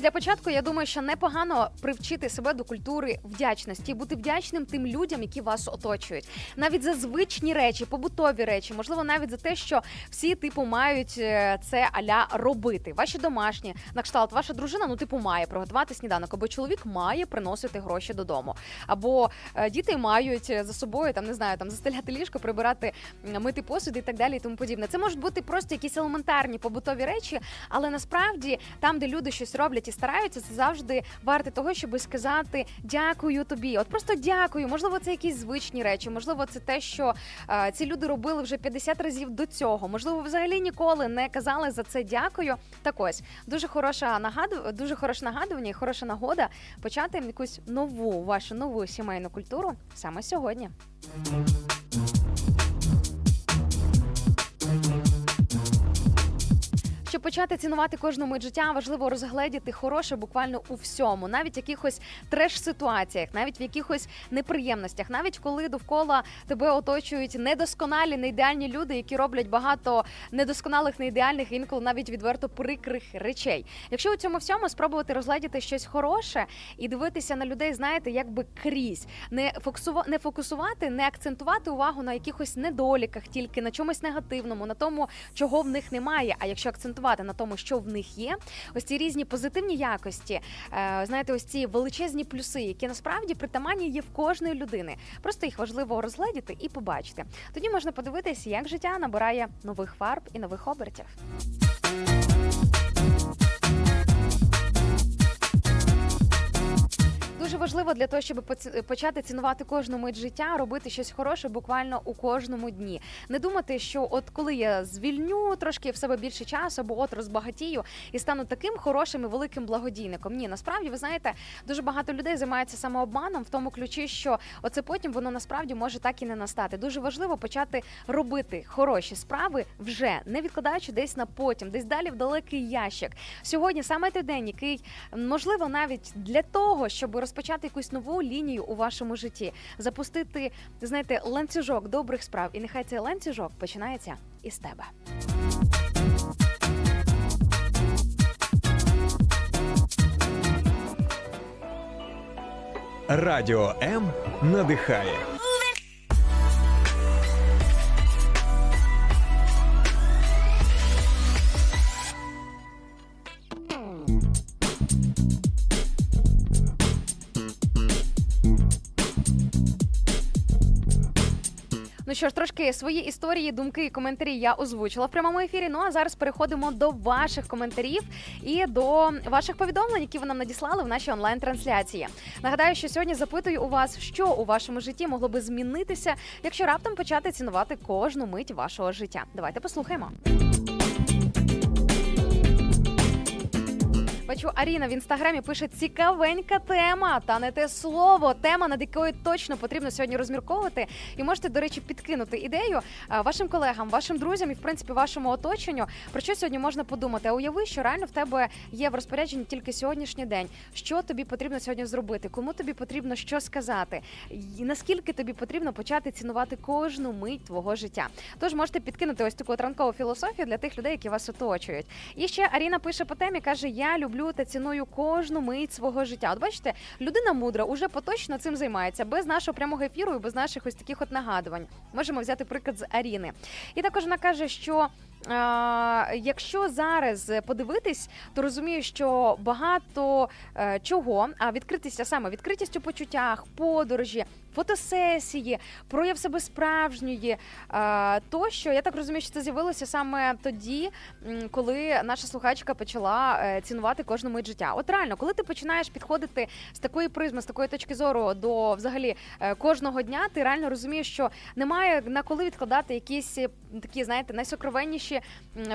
Для початку, я думаю, що непогано привчити себе до культури вдячності, бути вдячним тим людям, які вас оточують. Навіть за звичні речі, побутові речі, можливо, навіть за те, що всі, типу, мають це а-ля робити. Ваші домашні, на кшталт, ваша дружина, ну, типу, має приготувати сніданок, або чоловік має приносити гроші додому, або діти мають за собою, там, не знаю, там, застеляти ліжко, прибирати, мити посуд і так далі і тому подібне. Це можуть бути просто якісь елементарні побутові речі, але насправді там, де люди щось роблять стараються, це завжди варте того, щоб сказати дякую тобі. От просто дякую. Можливо, це якісь звичні речі, можливо, це те, що е, ці люди робили вже п'ятдесят разів до цього. Можливо, взагалі ніколи не казали за це дякую. Так ось, дуже хороша нагадування, дуже хороше нагадування і хороша нагода почати якусь нову, вашу нову сімейну культуру саме сьогодні. Щоб почати цінувати кожну мить життя, важливо розгледіти хороше буквально у всьому, навіть в якихось треш-ситуаціях, навіть в якихось неприємностях, навіть коли довкола тебе оточують недосконалі, неідеальні люди, які роблять багато недосконалих, неідеальних, інколи навіть відверто прикрих речей. Якщо у цьому всьому спробувати розгледіти щось хороше і дивитися на людей, знаєте, якби крізь, не не фокусувати, не акцентувати увагу на якихось недоліках, тільки на чомусь негативному, на тому, чого в них немає, а якщо акцентувати на тому, що в них є, ось ці різні позитивні якості, знаєте, ось ці величезні плюси, які насправді притаманні є в кожної людини. Просто їх важливо розгледіти і побачити. Тоді можна подивитися, як життя набирає нових фарб і нових обертів. Дуже важливо для того, щоб почати цінувати кожну мить життя, робити щось хороше буквально у кожному дні. Не думати, що от коли я звільню трошки в себе більше часу, або от розбагатію і стану таким хорошим і великим благодійником. Ні, насправді, ви знаєте, дуже багато людей займається самообманом в тому ключі, що оце потім воно насправді може так і не настати. Дуже важливо почати робити хороші справи вже, не відкладаючи десь на потім, десь далі в далекий ящик. Сьогодні саме той день, який, можливо, навіть для того, щоб розпочати почати якусь нову лінію у вашому житті, запустити, знаєте, ланцюжок добрих справ. І нехай цей ланцюжок починається із тебе. Радіо М надихає. Ну що ж, трошки свої історії, думки і коментарі я озвучила в прямому ефірі. Ну а зараз переходимо до ваших коментарів і до ваших повідомлень, які ви нам надіслали в нашій онлайн-трансляції. Нагадаю, що сьогодні запитую у вас, що у вашому житті могло би змінитися, якщо раптом почати цінувати кожну мить вашого життя. Давайте послухаємо. Бачу, Аріна в інстаграмі пише: цікавенька тема, та не те слово. Тема, над якою точно потрібно сьогодні розмірковувати. І можете, до речі, підкинути ідею вашим колегам, вашим друзям і, в принципі, вашому оточенню. Про що сьогодні можна подумати? А уяви, що реально в тебе є в розпорядженні тільки сьогоднішній день. Що тобі потрібно сьогодні зробити? Кому тобі потрібно що сказати? І наскільки тобі потрібно почати цінувати кожну мить твого життя? Тож можете підкинути ось таку ранкову філософію для тих людей, які вас оточують. І ще Аріна пише по темі, каже: я люблю та ціную кожну мить свого життя. От бачите, людина мудра, уже поточно цим займається, без нашого прямого ефіру і без наших ось таких от нагадувань. Можемо взяти приклад з Аріни. І також вона каже, що якщо зараз подивитись, то розумію, що багато чого, а відкритість, саме відкритість у почуттях, подорожі, фотосесії, прояв себе справжньої, тощо, я так розумію, що це з'явилося саме тоді, коли наша слухачка почала цінувати кожну мить життя. От реально, коли ти починаєш підходити з такої призми, з такої точки зору до взагалі кожного дня, ти реально розумієш, що немає на коли відкладати якісь такі, знаєте, найсокровенніші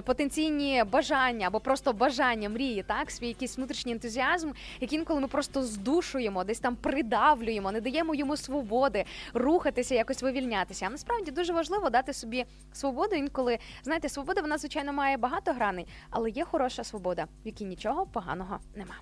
потенційні бажання або просто бажання, мрії, так, свій якийсь внутрішній ентузіазм, який інколи ми просто здушуємо, десь там придавлюємо, не даємо йому свободи рухатися, якось вивільнятися. А насправді дуже важливо дати собі свободу інколи. Знаєте, свобода, вона, звичайно, має багато граней, але є хороша свобода, в якій нічого поганого нема.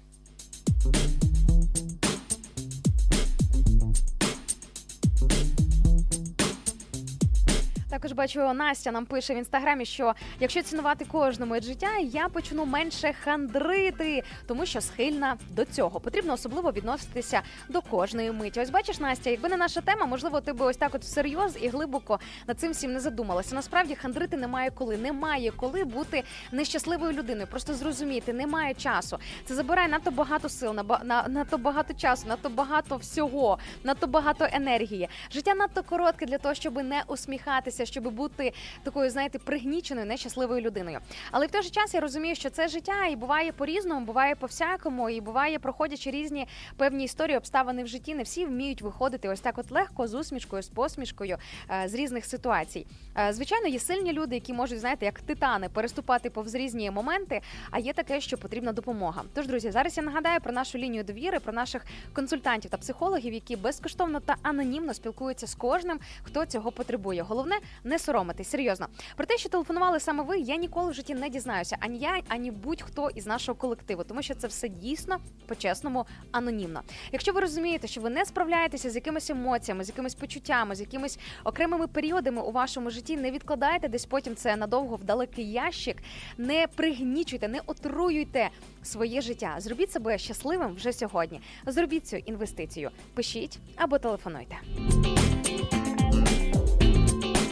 Також бачу, Настя нам пише в інстаграмі, що якщо цінувати кожну мить життя, я почну менше хандрити, тому що схильна до цього. Потрібно особливо відноситися до кожної миті. Ось бачиш, Настя, якби не наша тема, можливо, ти би ось так от всерйоз і глибоко над цим всім не задумалася. Насправді хандрити немає коли. Немає коли бути нещасливою людиною. Просто зрозуміти, немає часу. Це забирає надто багато сил, надто багато часу, надто багато всього, надто багато енергії. Життя надто коротке для того, щоб не усміхатися, щоб бути такою, знаєте, пригніченою, нещасливою людиною. Але в той же час я розумію, що це життя і буває по-різному, буває по-всякому, і буває, проходячи різні певні історії, обставини в житті, не всі вміють виходити ось так от легко, з усмішкою, з посмішкою з різних ситуацій. Звичайно, є сильні люди, які можуть, знаєте, як титани, переступати повз різні моменти, а є таке, що потрібна допомога. Тож, друзі, зараз я нагадаю про нашу лінію довіри, про наших консультантів та психологів, які безкоштовно та анонімно спілкуються з кожним, хто цього потребує. Головне, не соромитись, серйозно. Про те, що телефонували саме ви, я ніколи в житті не дізнаюся. Ані я, ані будь-хто із нашого колективу. Тому що це все дійсно, по-чесному, анонімно. Якщо ви розумієте, що ви не справляєтеся з якимись емоціями, з якимись почуттями, з якимись окремими періодами у вашому житті, не відкладайте десь потім це надовго в далекий ящик, не пригнічуйте, не отруюйте своє життя. Зробіть себе щасливим вже сьогодні. Зробіть цю інвестицію. Пишіть або телефонуйте.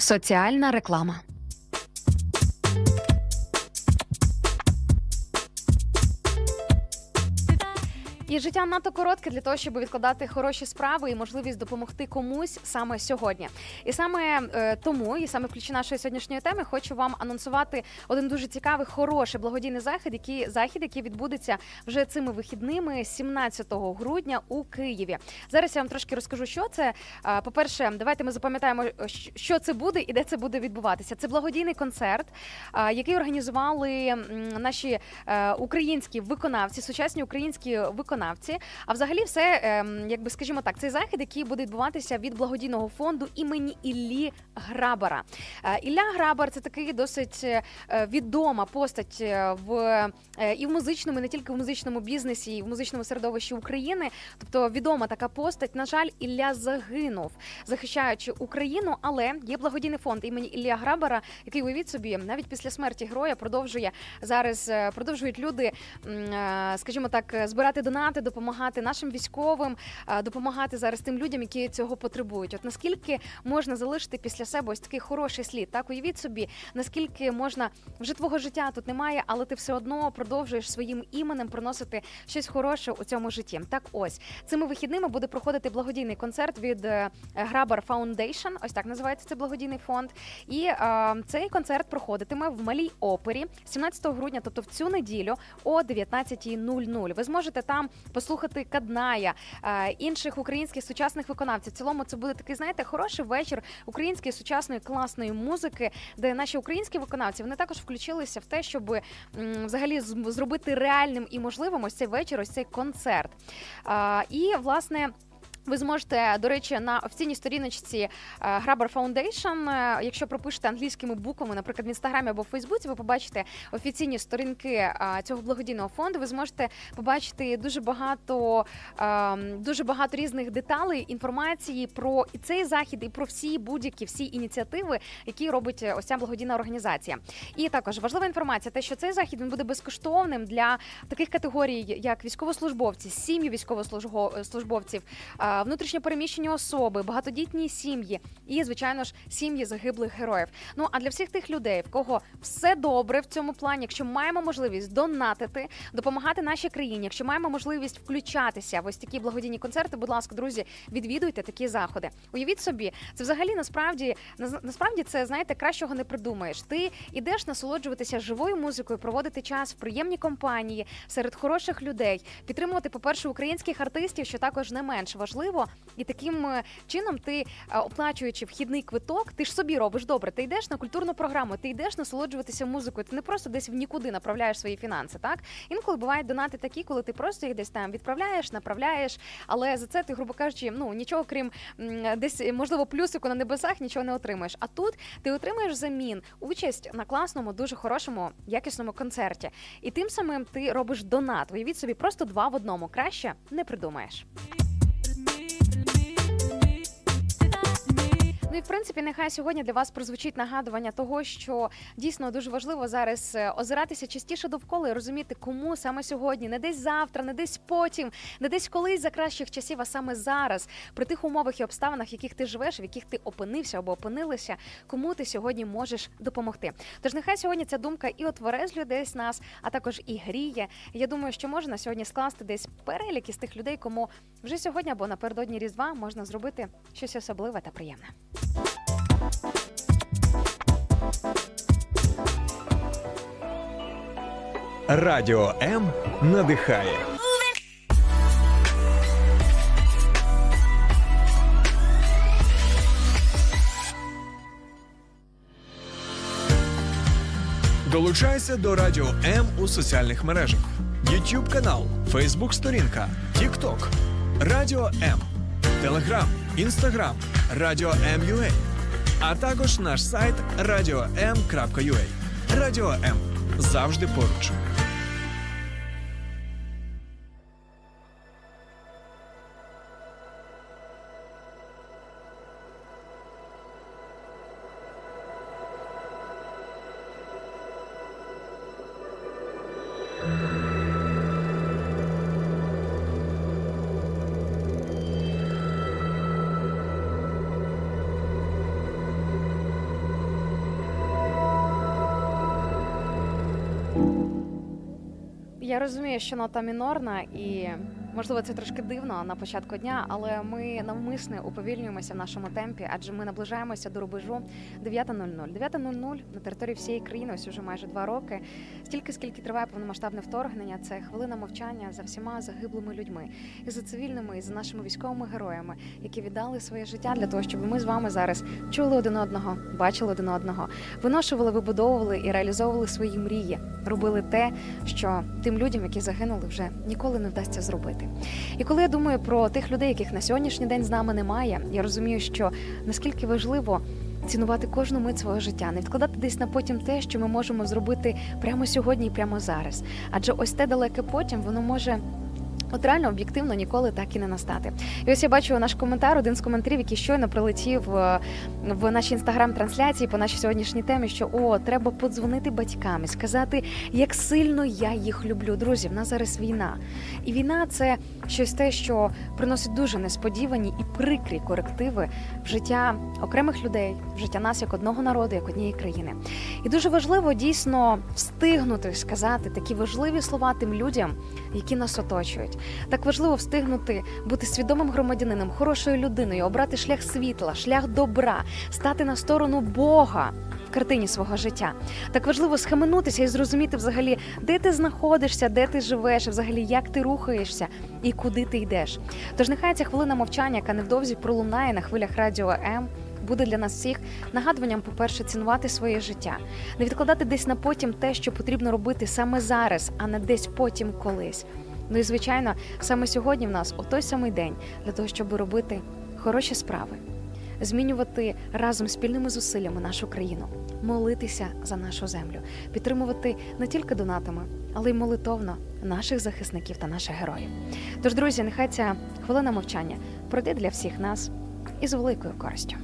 Соціальна реклама. І життя надто коротке для того, щоб відкладати хороші справи і можливість допомогти комусь саме сьогодні. І саме е, тому, і саме в ключі нашої сьогоднішньої теми, хочу вам анонсувати один дуже цікавий, хороший благодійний захід, який, захід, який відбудеться вже цими вихідними, сімнадцятого грудня у Києві. Зараз я вам трошки розкажу, що це. По-перше, давайте ми запам'ятаємо, що це буде і де це буде відбуватися. Це благодійний концерт, який організували наші українські виконавці, сучасні українські виконавці, виконавці. А взагалі все, ем, якби, скажімо так, цей захід, який буде відбуватися від благодійного фонду імені Іллі Грабера. Е, Ілля Грабер – це такий досить відома постать в, е, і в музичному, і не тільки в музичному бізнесі, і в музичному середовищі України. Тобто відома така постать. На жаль, Ілля загинув, захищаючи Україну, але є благодійний фонд імені Іллі Грабера, який, уявіть собі, навіть після смерті героя продовжує зараз, продовжують люди, скажімо так, збирати донати, допомагати нашим військовим, допомагати зараз тим людям, які цього потребують. От наскільки можна залишити після себе ось такий хороший слід, так, уявіть собі, наскільки можна, вже твого життя тут немає, але ти все одно продовжуєш своїм іменем приносити щось хороше у цьому житті. Так ось, цими вихідними буде проходити благодійний концерт від Grabber Foundation, ось так називається це благодійний фонд, і е, цей концерт проходитиме в Малій опері сімнадцятого грудня, тобто в цю неділю о дев'ятнадцятій нуль нуль. Ви зможете там послухати Кадная, е, інших українських сучасних виконавців. В цілому це буде такий, знаєте, хороший вечір української сучасної класної музики, де наші українські виконавці, вони також включилися в те, щоб м, взагалі зробити реальним і можливим ось цей вечір, ось цей концерт. Е, і, власне, ви зможете, до речі, на офіційній сторіночці Grabber Foundation, якщо пропишете англійськими буквами, наприклад, в Інстаграмі або в Фейсбуці, ви побачите офіційні сторінки цього благодійного фонду, ви зможете побачити дуже багато, дуже багато різних деталей, інформації про і цей захід, і про всі будь-які, всі ініціативи, які робить ось ця благодійна організація. І також важлива інформація, те, що цей захід він буде безкоштовним для таких категорій, як військовослужбовці, сім'ї військовослужбовців, внутрішньо переміщені особи, багатодітні сім'ї і, звичайно ж, сім'ї загиблих героїв. Ну, а для всіх тих людей, в кого все добре в цьому плані, якщо маємо можливість донатити, допомагати нашій країні, якщо маємо можливість включатися в ось такі благодійні концерти, будь ласка, друзі, відвідуйте такі заходи. Уявіть собі, це взагалі насправді, насправді це, знаєте, кращого не придумаєш. Ти ідеш насолоджуватися живою музикою, проводити час в приємній компанії, серед хороших людей, підтримувати, по-перше, українських артистів, що також не менш важливо. І таким чином ти, оплачуючи вхідний квиток, ти ж собі робиш добре. Ти йдеш на культурну програму, ти йдеш насолоджуватися музикою, ти не просто десь в нікуди направляєш свої фінанси, так? Інколи бувають донати такі, коли ти просто їх десь там відправляєш, направляєш, але за це ти, грубо кажучи, ну, нічого, крім десь, можливо, плюсику на небесах, нічого не отримаєш. А тут ти отримаєш взамін участь на класному, дуже хорошому, якісному концерті. І тим самим ти робиш донат. Уявіть собі, просто два в одному. Краще не придумаєш. Ну і, в принципі, нехай сьогодні для вас прозвучить нагадування того, що дійсно дуже важливо зараз озиратися частіше довкола і розуміти, кому саме сьогодні, не десь завтра, не десь потім, не десь колись за кращих часів, а саме зараз, при тих умовах і обставинах, в яких ти живеш, в яких ти опинився або опинилися, кому ти сьогодні можеш допомогти. Тож нехай сьогодні ця думка і отверезлює десь нас, а також і гріє. Я думаю, що можна сьогодні скласти десь перелік із тих людей, кому вже сьогодні або напередодні Різдва можна зробити щось особливе та приємне. Радіо М надихає. Долучайся до Радіо М у соціальних мережах: YouTube канал, Facebook сторінка, TikTok, Радіо М, Telegram, Instagram, Радіо М.ua, а також наш сайт радіо ем крапка ю а. Радіо М завжди поруч. Я розумію, що нота мінорна і, можливо, це трошки дивно на початку дня, але ми навмисне уповільнюємося в нашому темпі, адже ми наближаємося до рубежу дев'ята нуль нуль. дев'ята нуль нуль на території всієї країни, ось уже майже два роки. Стільки, скільки триває повномасштабне вторгнення, це хвилина мовчання за всіма загиблими людьми, і за цивільними, і за нашими військовими героями, які віддали своє життя для того, щоб ми з вами зараз чули один одного, бачили один одного, виношували, вибудовували і реалізовували свої мрії, робили те, що тим людям, які загинули, вже ніколи не вдасться зробити. робити. І коли я думаю про тих людей, яких на сьогоднішній день з нами немає, я розумію, що наскільки важливо цінувати кожну мить свого життя, не відкладати десь на потім те, що ми можемо зробити прямо сьогодні і прямо зараз. Адже ось те далеке потім, воно може... От реально, об'єктивно, ніколи так і не настати. І ось я бачу наш коментар, один з коментарів, який щойно прилетів в нашій інстаграм-трансляції по нашій сьогоднішній темі, що о, треба подзвонити батькам і сказати, як сильно я їх люблю. Друзі, в нас зараз війна. І війна – це щось те, що приносить дуже несподівані і прикрі корективи в життя окремих людей, в життя нас як одного народу, як однієї країни. І дуже важливо дійсно встигнути сказати такі важливі слова тим людям, які нас оточують. Так важливо встигнути бути свідомим громадянином, хорошою людиною, обрати шлях світла, шлях добра, стати на сторону Бога в картині свого життя. Так важливо схаменутися і зрозуміти взагалі, де ти знаходишся, де ти живеш, взагалі як ти рухаєшся і куди ти йдеш. Тож нехай ця хвилина мовчання, яка невдовзі пролунає на хвилях Радіо М, буде для нас всіх нагадуванням, по-перше, цінувати своє життя. Не відкладати десь на потім те, що потрібно робити саме зараз, а не десь потім колись. Ну і, звичайно, саме сьогодні в нас, у той самий день, для того, щоб робити хороші справи, змінювати разом спільними зусиллями нашу країну, молитися за нашу землю, підтримувати не тільки донатами, але й молитовно наших захисників та наших героїв. Тож, друзі, нехай ця хвилина мовчання пройде для всіх нас із великою користю.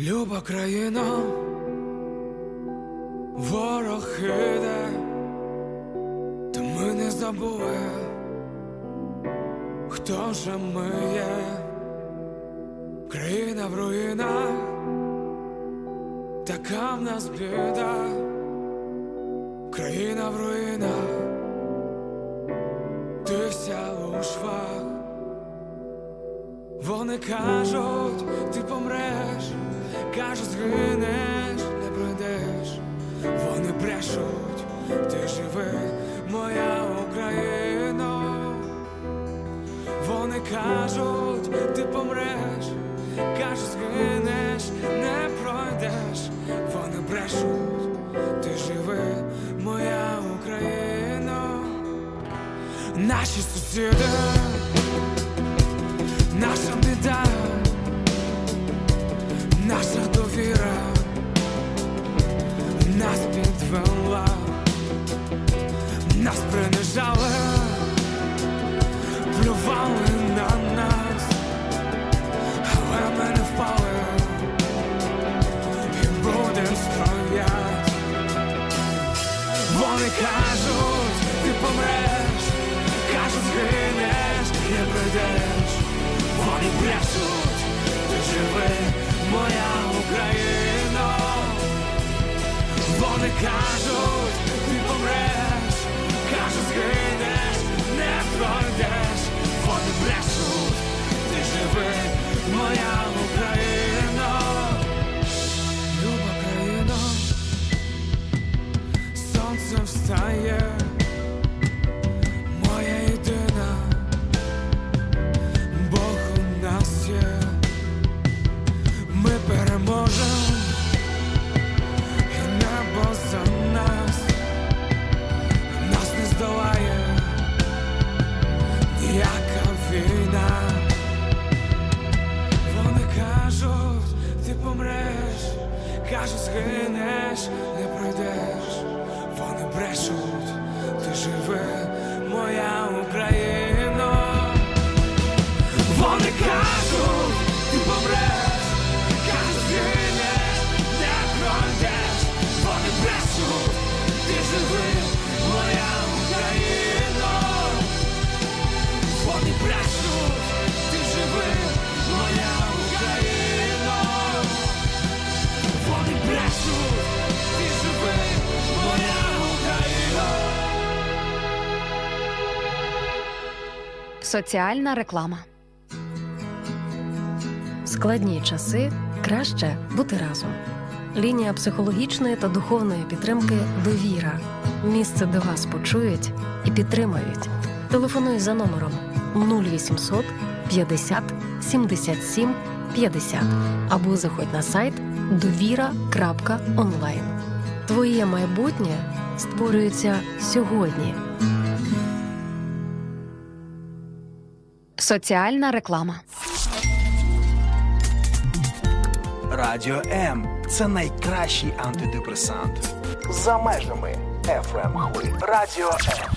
Люба країно, ворог іде, та ми не забули, хто же ми є. Країна в руїнах, така в нас біда. Країна в руїнах, ти вся у швах. Вони кажуть, ти помреш, кажуть, згинеш, не пройдеш. Вони брешуть, ти живи, моя Україно. Вони кажуть, ти помреш, кажуть, згинеш, не пройдеш. Вони брешуть, ти живи, моя Україно. Наші сусіди, наша біда, наша довіра нас підвела, нас принижали, плювали на нас, але ми не впали і будем стоять. Вони кажуть, ти помреш, кажуть, згинеш, не прийдеш. Вони брешуть, ти живи, моя Україно. Вони кажуть, ти помреш, кажуть, згинеш, не пройдеш. Вони брешуть, ти живи, моя Україно. Люба країно, сонце встає. живе моя Україна. Вони кажуть, ти помреш, кажуть, гинеш, не пройдеш. Вони брешуть, ти живи, моя Україна. Вони брешуть, ти живи, моя Україна. Вони брешуть, ти живи, моя Україна. Соціальна реклама. В складні часи краще бути разом. Лінія психологічної та духовної підтримки «Довіра». Місце, де вас почують і підтримають. Телефонуй за номером нуль вісімсот п'ятдесят сімдесят сім п'ятдесят або заходь на сайт довіра крапка онлайн. Твоє майбутнє створюється сьогодні. Соціальна реклама. Радіо М – це найкращий антидепресант. За межами еф ем хвилі. Радіо М.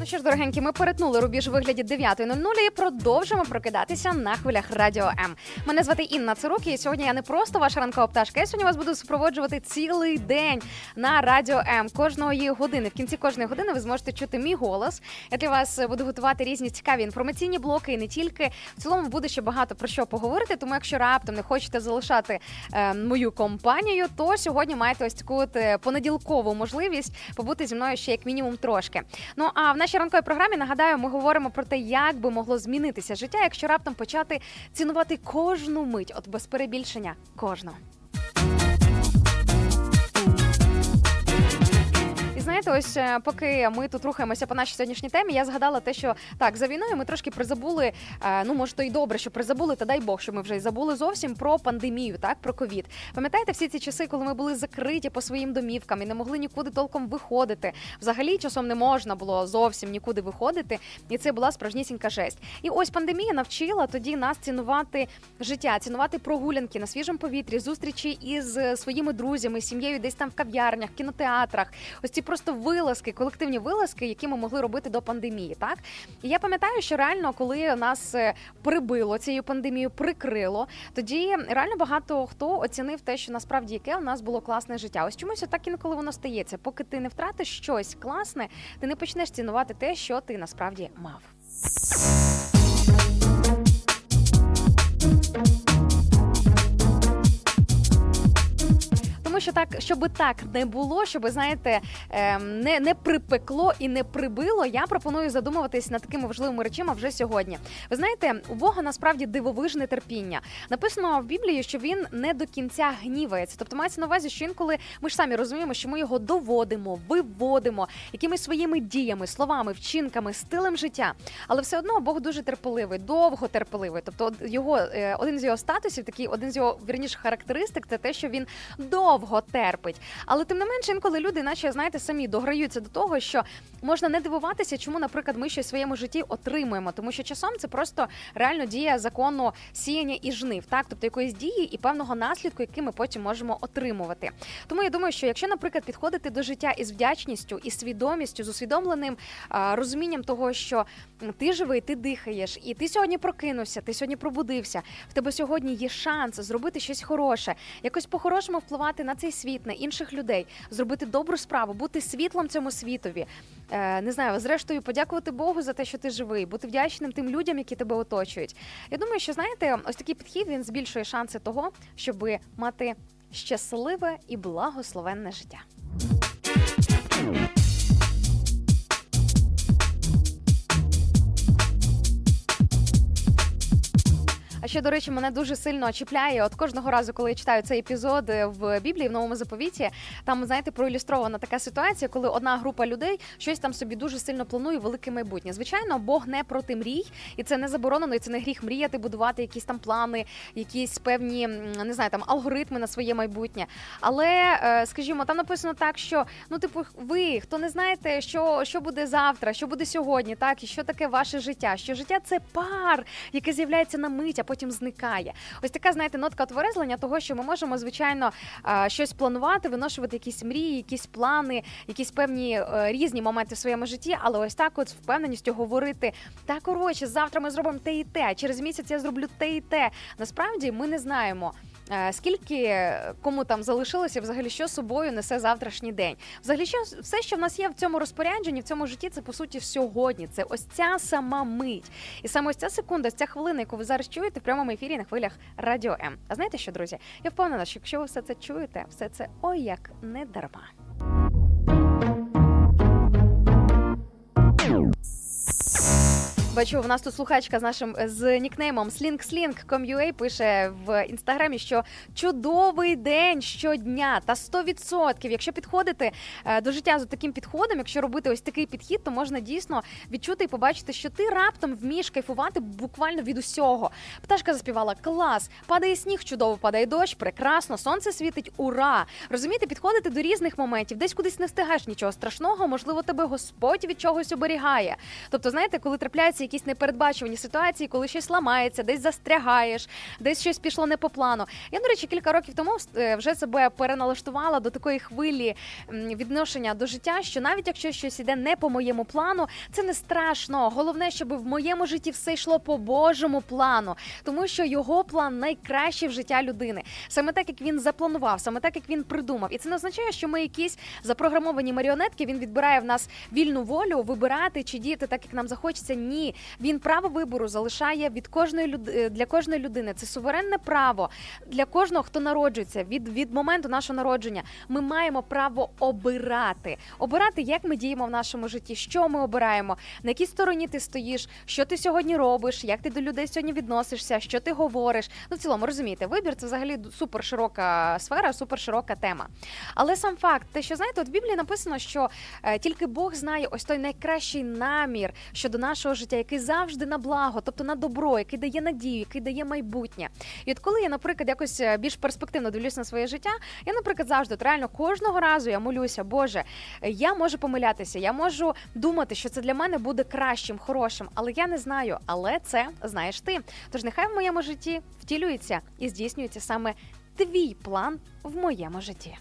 Ну що ж, дорогенькі, ми перетнули рубіж у вигляді дев'ята нуль нуль і продовжимо прокидатися на хвилях Радіо М. Мене звати Інна Цирук, і сьогодні я не просто ваша ранкова пташка, я сьогодні вас буду супроводжувати цілий день на Радіо М. Кожної години, в кінці кожної години ви зможете чути мій голос. Я для вас буду готувати різні цікаві інформаційні блоки, і не тільки. В цілому буде ще багато про що поговорити, тому якщо раптом не хочете залишати е, мою компанію, то сьогодні маєте ось таку от понеділкову можливість побути зі мною ще як мінімум трошки. Ну, а в нашій ранковій програмі, нагадаю, ми говоримо про те, як би могло змінитися життя, якщо раптом почати цінувати кожну мить, от без перебільшення кожну. Знаєте, ось поки ми тут рухаємося по нашій сьогоднішній темі, я згадала те, що так, за війною ми трошки призабули, ну, може, то й добре, що призабули, та дай Бог, що ми вже й забули зовсім про пандемію, так, про ковід. Пам'ятаєте всі ці часи, коли ми були закриті по своїм домівкам і не могли нікуди толком виходити? Взагалі, часом не можна було зовсім нікуди виходити, і це була справжнісінька жесть. І ось пандемія навчила тоді нас цінувати життя, цінувати прогулянки на свіжому повітрі, зустрічі із своїми друзями, сім'єю десь там в кав'ярнях, кінотеатрах. Ось ці просто вилазки, колективні вилазки, які ми могли робити до пандемії, так? І я пам'ятаю, що реально, коли нас прибило цією пандемією, прикрило, тоді реально багато хто оцінив те, що насправді яке у нас було класне життя. Ось чомусь так інколи воно стається. Поки ти не втратиш щось класне, ти не почнеш цінувати те, що ти насправді мав. Що так, щоби так не було, щоби, знаєте, не, не припекло і не прибило, я пропоную задумуватись над такими важливими речами вже сьогодні. Ви знаєте, у Бога насправді дивовижне терпіння. Написано в Біблії, що він не до кінця гнівається. Тобто мається на увазі, що інколи ми ж самі розуміємо, що ми його доводимо, виводимо якимись своїми діями, словами, вчинками, стилем життя. Але все одно Бог дуже терпеливий, довго терпеливий. Тобто його, один з його статусів, такий, один з його, вірніше, характеристик, це те, що він довго терпить. Але тим не менше, інколи люди, наче, знаєте, самі дограються до того, що можна не дивуватися, чому, наприклад, ми щось в своєму житті отримуємо, тому що часом це просто реально дія закону сіяння і жнив, так? Тобто якоїсь дії і певного наслідку, який ми потім можемо отримувати. Тому я думаю, що якщо, наприклад, підходити до життя із вдячністю, із свідомістю, з усвідомленим а, розумінням того, що ти живий, ти дихаєш, і ти сьогодні прокинувся, ти сьогодні пробудився, в тебе сьогодні є шанс зробити щось хороше, якось по-хорошому впливати на цей світ, на інших людей, зробити добру справу, бути світлом цьому світові. Е, не знаю, зрештою, подякувати Богу за те, що ти живий, бути вдячним тим людям, які тебе оточують. Я думаю, що, знаєте, ось такий підхід, він збільшує шанси того, щоб мати щасливе і благословенне життя. А ще, до речі, мене дуже сильно чіпляє. От кожного разу, коли я читаю цей епізод в Біблії, в Новому Заповіті, там, знаєте, проілюстрована така ситуація, коли одна група людей щось там собі дуже сильно планує велике майбутнє. Звичайно, Бог не проти мрій, і це не заборонено, і це не гріх мріяти, будувати якісь там плани, якісь певні, не знаю, там, алгоритми на своє майбутнє. Але, скажімо, там написано так, що, ну, типу, ви, хто не знаєте, що, що буде завтра, що буде сьогодні, так, і що таке ваше життя, що життя – це пар, яке з'являється на мить, а потім потім зникає. Ось така, знаєте, нотка отверезлення того, що ми можемо, звичайно, щось планувати, виношувати якісь мрії, якісь плани, якісь певні різні моменти в своєму житті, але ось так от з впевненістю говорити: та, коротше, завтра ми зробимо те і те, через місяць я зроблю те і те. Насправді ми не знаємо, скільки кому там залишилося, взагалі, що собою несе завтрашній день. Взагалі, що, все, що в нас є в цьому розпорядженні, в цьому житті, це, по суті, сьогодні. Це ось ця сама мить. І саме ось ця секунда, ось ця хвилина, яку ви зараз чуєте в прямому ефірі на хвилях Радіо М. А знаєте що, друзі? Я впевнена, що якщо ви все це чуєте, все це ой як не дарма. Бачу, в нас тут слухачка з нашим з нікнеймом слінг слінг крапка ком крапка ю а пише в інстаграмі, що чудовий день щодня, та сто відсотків. Якщо підходити до життя з таким підходом, якщо робити ось такий підхід, то можна дійсно відчути і побачити, що ти раптом вмієш кайфувати буквально від усього. Пташка заспівала: клас, падає сніг, чудово, падає дощ, прекрасно, сонце світить, ура! Розумієте, підходити до різних моментів, десь кудись не встигаєш, нічого страшного, можливо, тебе Господь від чогось оберігає. Тобто, знаєте, коли трапляється якісь непередбачувані ситуації, коли щось ламається, десь застрягаєш, десь щось пішло не по плану. Я, до речі, кілька років тому вже себе переналаштувала до такої хвилі відношення до життя, що навіть якщо щось іде не по моєму плану, це не страшно. Головне, щоб в моєму житті все йшло по Божому плану, тому що його план найкращий в життя людини. Саме так, як він запланував, саме так, як він придумав. І це не означає, що ми якісь запрограмовані маріонетки, він відбирає в нас вільну волю вибирати чи діяти так, як нам захочеться. Ні. Він право вибору залишає від кожної людини, для кожної людини. Це суверенне право для кожного, хто народжується. Від, від моменту нашого народження ми маємо право обирати. Обирати, як ми діємо в нашому житті, що ми обираємо, на якій стороні ти стоїш, що ти сьогодні робиш, як ти до людей сьогодні відносишся, що ти говориш. Ну, в цілому, розумієте, вибір – це взагалі суперширока сфера, суперширока тема. Але сам факт, те, що, знаєте, от в Біблії написано, що е, тільки Бог знає ось той найкращий намір щодо нашого життя, який завжди на благо, тобто на добро, який дає надію, який дає майбутнє. І от коли я, наприклад, якось більш перспективно дивлюсь на своє життя, я, наприклад, завжди, от реально кожного разу я молюся: Боже, я можу помилятися, я можу думати, що це для мене буде кращим, хорошим, але я не знаю, але це знаєш ти. Тож нехай в моєму житті втілюється і здійснюється саме твій план в моєму житті.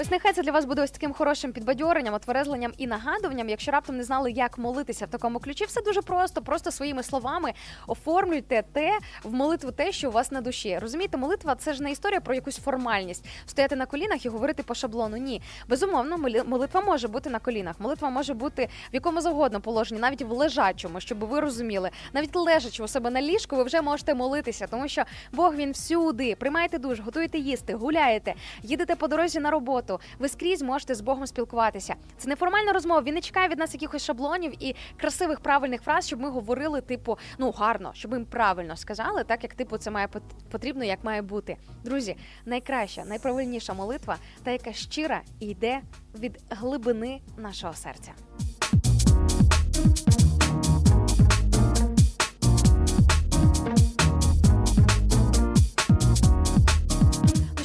Ось нехай це для вас буде ось таким хорошим підбадьоренням, отверезленням і нагадуванням. Якщо раптом не знали, як молитися в такому ключі, все дуже просто. Просто своїми словами оформлюйте те в молитву, те, що у вас на душі. Розумієте, молитва – це ж не історія про якусь формальність. Стояти на колінах і говорити по шаблону. Ні. Безумовно, молитва може бути на колінах. Молитва може бути в якому завгодно положенні, навіть в лежачому, щоб ви розуміли. Навіть лежачи у себе на ліжку, ви вже можете молитися, тому що Бог, він всюди. Приймаєте душ, готуєте їсти, гуляєте, їдете по дорозі на роботу. Ви скрізь можете з Богом спілкуватися. Це неформальна розмова, він не чекає від нас якихось шаблонів і красивих правильних фраз, щоб ми говорили, типу, ну гарно, щоб ми правильно сказали, так як типу це має потрібно, як має бути. Друзі, найкраща, найправильніша молитва, та яка щира і йде від глибини нашого серця.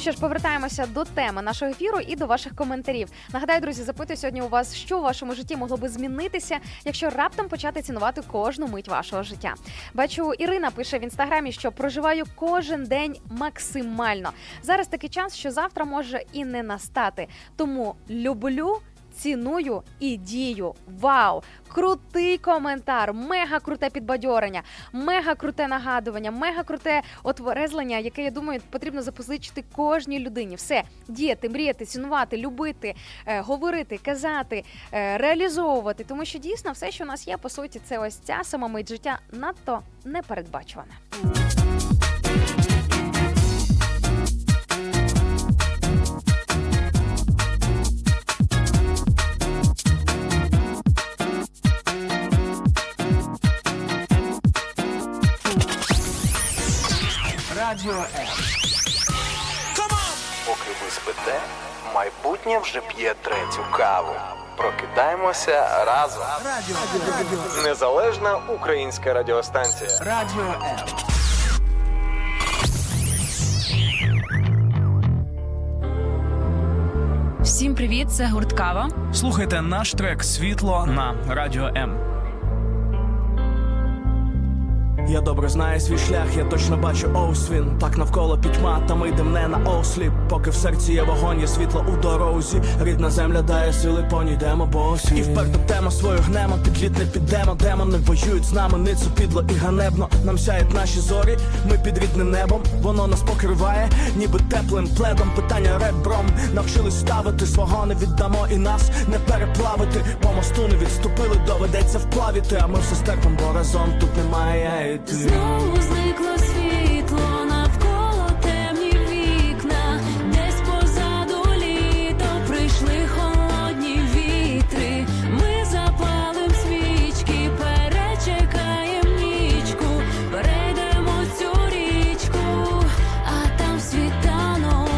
Що ж, повертаємося до теми нашого ефіру і до ваших коментарів. Нагадаю, друзі, запитую сьогодні у вас, що у вашому житті могло би змінитися, якщо раптом почати цінувати кожну мить вашого життя. Бачу, Ірина пише в інстаграмі, що проживаю кожен день максимально. Зараз такий час, що завтра може і не настати. Тому люблю, ціную і дію. Вау! Крутий коментар, мега круте підбадьорення, мега круте нагадування, мега круте отверезлення, яке, я думаю, потрібно запозичити кожній людині. Все, діяти, мріяти, цінувати, любити, е, говорити, казати, е, реалізовувати. Тому що дійсно все, що у нас є, по суті, це ось ця сама мить життя, надто непередбачуване. Радіо М. Поки ви спите, майбутнє вже п'є третю каву. Прокидаємося разом. Радіо. Радіо. Незалежна українська радіостанція. Радіо М. Всім Всім привіт, це гурт Кава. Слухайте наш трек «Світло» на Радіо М. Я добре знаю свій шлях, я точно бачу освін. Так навколо пітьма, та ми йдем не на осліп. Поки в серці є вогонь, є світло у дорозі. Рідна земля дає сили, по ній йдемо босі. І вперто тема свою гнемо, під лід не підемо. Демони воюють з нами, ницу підло і ганебно. Нам сяють наші зорі, ми під рідним небом. Воно нас покриває, ніби теплим пледом. Питання ребром, навчились ставити. Свого не віддамо і нас не переплавити. По мосту не відступили, доведеться вплавити. А ми все стерпим, бо разом тут немає. Знову зникло світло навколо темні вікна, десь позаду літо прийшли холодні вітри. Ми запалим свічки, перечекаєм нічку, перейдемо цю річку, а там світанок.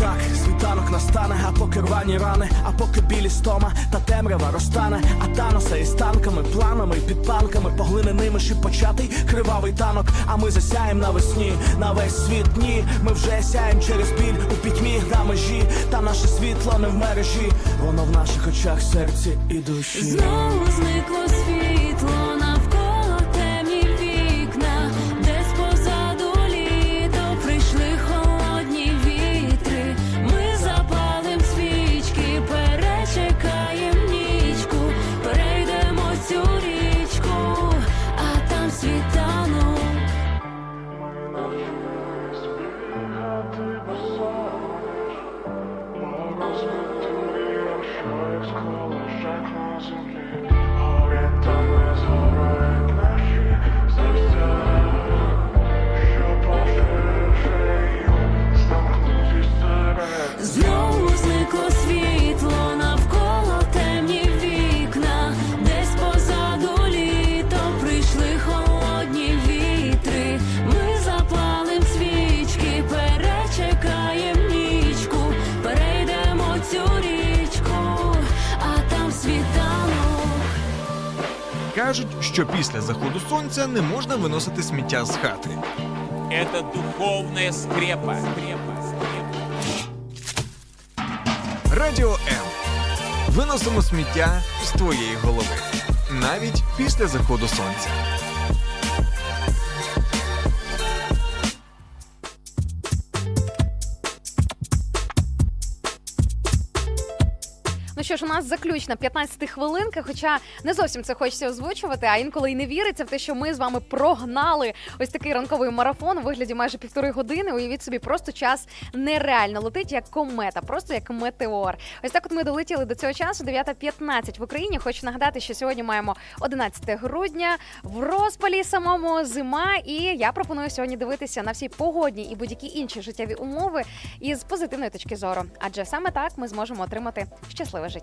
Так, світанок настане, а поки рвані рани, а поки білі стома, та темрява розтане. А Таноса із танками, планами і підпанками, поглиненими шипочатий кривавий танок. А ми засяєм навесні, на весь світ дні. Ми вже сяєм через біль у пітьмі на межі. Та наше світло не в мережі, воно в наших очах, серці і душі. Знову зникло світло навколо темні вікна, десь позаду літо прийшли холодні вітри. Ми запалим свічки, перечекаєм річку, а там світанок. Знову зникло світло навколо темні вікна, десь позаду прийшли холодні вітри. Ми запалим свічки, перечекаєм нічку, перейдемо цю річку, а там світанок. Кажуть, що після заходу сонця не можна виносити сміття з хати. Це духовна скрепа. Радіо М. Виносимо сміття з твоєї голови. Навіть після заходу сонця. Ну що ж, у нас заключна п'ятнадцятихвилинка, хоча не зовсім це хочеться озвучувати, а інколи й не віриться в те, що ми з вами прогнали ось такий ранковий марафон у вигляді майже півтори години. Уявіть собі, просто час нереально летить, як комета, просто як метеор. Ось так от ми долетіли до цього часу, дев'ята п'ятнадцять в Україні. Хочу нагадати, що сьогодні маємо одинадцяте грудня, в розпалі самому зима, і я пропоную сьогодні дивитися на всі погодні і будь-які інші життєві умови із позитивної точки зору. Адже саме так ми зможемо отримати щасливе життя.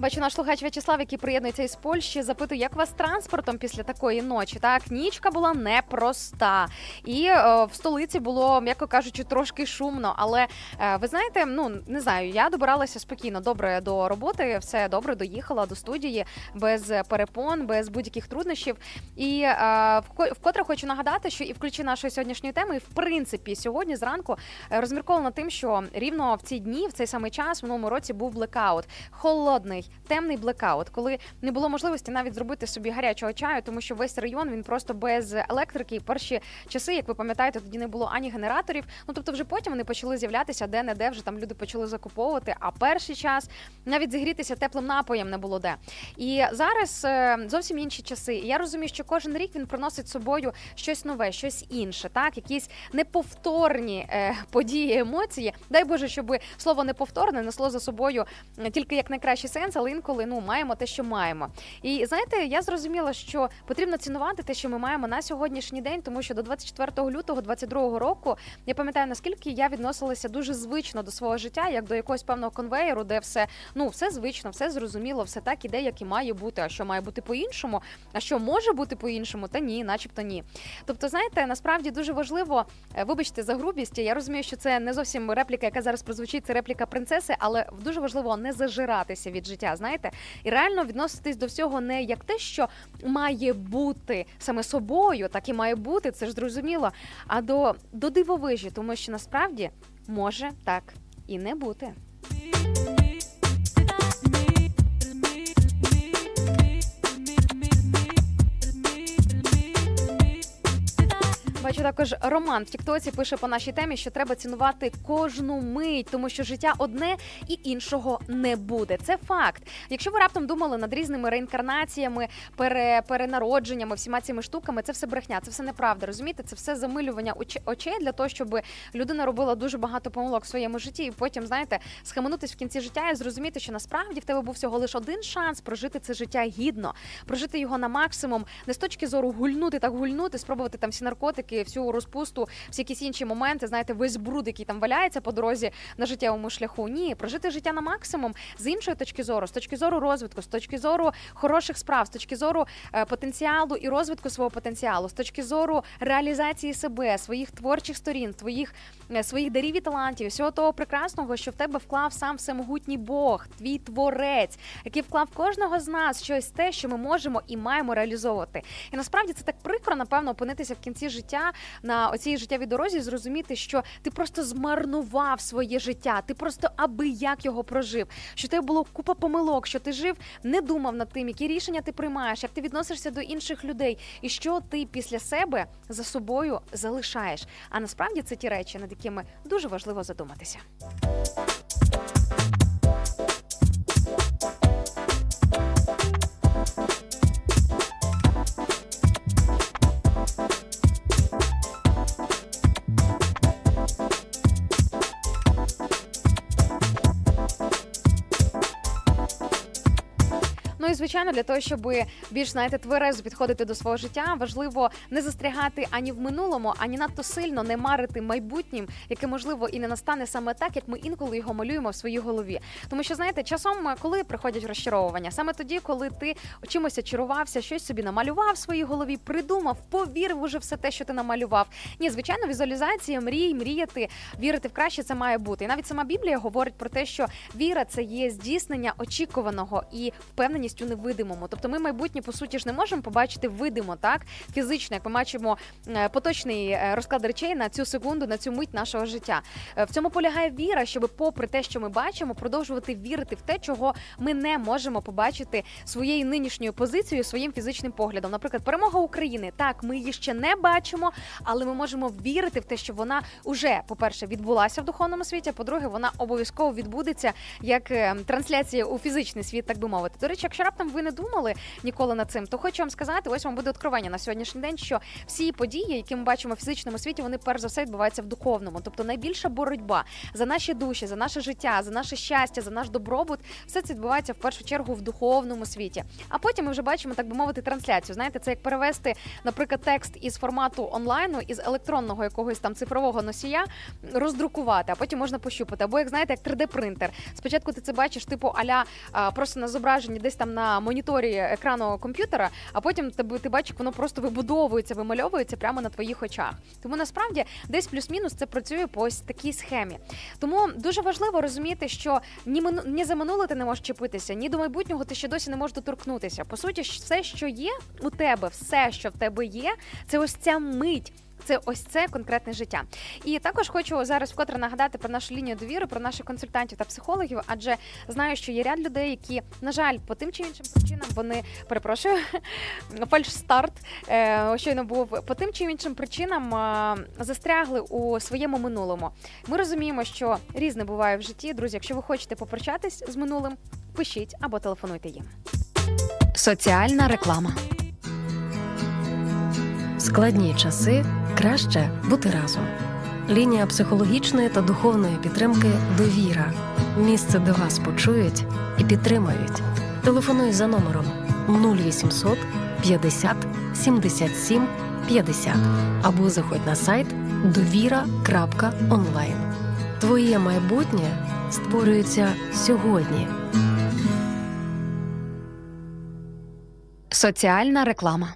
Бачу, наш слухач В'ячеслав, який приєднується із Польщі, запитує, як вас транспортом після такої ночі. Так, нічка була непроста. І о, в столиці було, м'яко кажучи, трошки шумно. Але, е, ви знаєте, ну, не знаю, я добиралася спокійно, добре до роботи, все добре, доїхала до студії, без перепон, без будь-яких труднощів. І е, вкотре хочу нагадати, що і в ключі нашої сьогоднішньої теми, і, в принципі, сьогодні зранку розмірковано тим, що рівно в ці дні, в цей самий час, в минулому році був блекаут. Холодний. Темний блекаут, коли не було можливості навіть зробити собі гарячого чаю, тому що весь район, він просто без електрики. Перші часи, як ви пам'ятаєте, тоді не було ані генераторів. Ну, тобто вже потім вони почали з'являтися де-не-де, вже там люди почали закуповувати, а перший час навіть зігрітися теплим напоєм не було де. І зараз зовсім інші часи. І я розумію, що кожен рік він приносить з собою щось нове, щось інше, так? Якісь неповторні події, емоції. Дай Боже, щоб слово неповторне несло за собою тільки як найкращий сенс, але інколи, ну, маємо те, що маємо. І, знаєте, я зрозуміла, що потрібно цінувати те, що ми маємо на сьогоднішній день, тому що до двадцять четвертого лютого двадцять другого року, я пам'ятаю, наскільки я відносилася дуже звично до свого життя, як до якогось певного конвеєру, де все, ну, все звично, все зрозуміло, все так іде, як і має бути. А що має бути по-іншому? А що може бути по-іншому? Та ні, начебто ні. Тобто, знаєте, насправді дуже важливо, вибачте за грубість, я розумію, що це не зовсім репліка, яка зараз прозвучить, це репліка принцеси, але дуже важливо не зажиратися від життя. життя, знаєте? І реально відноситись до всього не як те, що має бути саме собою, так і має бути, це ж зрозуміло, а до, до дивовижі, тому що насправді може так і не бути. Бачу, також Роман в Тіктоці пише по нашій темі, що треба цінувати кожну мить, тому що життя одне і іншого не буде. Це факт. Якщо ви раптом думали над різними реінкарнаціями, пере, перенародженнями, всіма цими штуками, це все брехня, це все неправда, розумієте? Це все замилювання очей для того, щоб людина робила дуже багато помилок в своєму житті і потім, знаєте, схаменутись в кінці життя і зрозуміти, що насправді в тебе був всього лише один шанс прожити це життя гідно, прожити його на максимум, не з точки зору гульнути, так гульнути, спробувати там всі наркотики, всю розпусту, всі якісь інші моменти, знаєте, весь бруд, який там валяється по дорозі на життєвому шляху. Ні, прожити життя на максимум з іншої точки зору, з точки зору розвитку, з точки зору хороших справ, з точки зору потенціалу і розвитку свого потенціалу, з точки зору реалізації себе, своїх творчих сторін, своїх, своїх дарів і талантів, всього того прекрасного, що в тебе вклав сам всемогутній Бог, твій творець, який вклав кожного з нас щось те, що ми можемо і маємо реалізовувати. І насправді це так прикро, напевно, опинитися в кінці життя на оцій життєвій дорозі, зрозуміти, що ти просто змарнував своє життя, ти просто аби як його прожив, що тебе було купа помилок, що ти жив, не думав над тим, які рішення ти приймаєш, як ти відносишся до інших людей і що ти після себе за собою залишаєш. А насправді це ті речі, над якими дуже важливо задуматися. Ну і, звичайно, для того, щоб більш, знаєте, тверезо підходити до свого життя, важливо не застрягати ані в минулому, ані надто сильно не марити майбутнім, яке, можливо, і не настане саме так, як ми інколи його малюємо в своїй голові. Тому що, знаєте, часом, коли приходять розчаровування, саме тоді, коли ти чимось очарувався, щось собі намалював в своїй голові, придумав, повірив уже все те, що ти намалював. Ні, звичайно, візуалізація, мрій, мріяти, вірити в краще, це має бути. І навіть сама Біблія говорить про те, що віра – це є здійснення очікуваного і впевненість у невидимому. Тобто ми майбутнє, по суті, ж не можемо побачити видимо, так? Фізично, як ми бачимо поточний розклад речей на цю секунду, на цю мить нашого життя. В цьому полягає віра, щоб попри те, що ми бачимо, продовжувати вірити в те, чого ми не можемо побачити своєю нинішньою позицією, своїм фізичним поглядом. Наприклад, перемога України. Так, ми її ще не бачимо, але ми можемо вірити в те, що вона уже, по-перше, відбулася в духовному світі, а по-друге, вона обов'язково відбудеться як трансляція у фізичний світ, так би мовити. До речі, якщо раптом ви не думали ніколи над цим, то хочу вам сказати, ось вам буде відкривання на сьогоднішній день, що всі події, які ми бачимо в фізичному світі, вони перш за все відбуваються в духовному. Тобто найбільша боротьба за наші душі, за наше життя, за наше щастя, за наш добробут, все це відбувається в першу чергу в духовному світі. А потім ми вже бачимо, так би мовити, трансляцію. Знаєте, це як перевести, наприклад, текст із формату онлайну, із електронного якогось там цифрового носія, роздрукувати, а потім можна пощупати. Або, як знаєте, як три де принтер. Спочатку ти це бачиш типу а-ля просто на зображенні десь там на моніторі екрану комп'ютера, а потім ти бачиш, воно просто вибудовується, вимальовується прямо на твоїх очах. Тому насправді десь плюс-мінус це працює по ось такій схемі. Тому дуже важливо розуміти, що ні, мину... ні за минуле ти не можеш чіпитися, ні до майбутнього ти ще досі не можеш доторкнутися. По суті, все, що є у тебе, все, що в тебе є, це ось ця мить. Це ось це конкретне життя. І також хочу зараз вкотре нагадати про нашу лінію довіри, про наших консультантів та психологів, адже знаю, що є ряд людей, які, на жаль, по тим чи іншим причинам вони, перепрошую, фальшстарт, щойно був, по тим чи іншим причинам застрягли у своєму минулому. Ми розуміємо, що різне буває в житті. Друзі, якщо ви хочете попрощатись з минулим, пишіть або телефонуйте їм. Соціальна реклама. В складні часи краще бути разом. Лінія психологічної та духовної підтримки «Довіра». Місце, де вас почують і підтримають. Телефонуй за номером нуль вісімсот п'ятдесят сімдесят сім п'ятдесят або заходь на сайт довіра крапка онлайн. Твоє майбутнє створюється сьогодні. Соціальна реклама.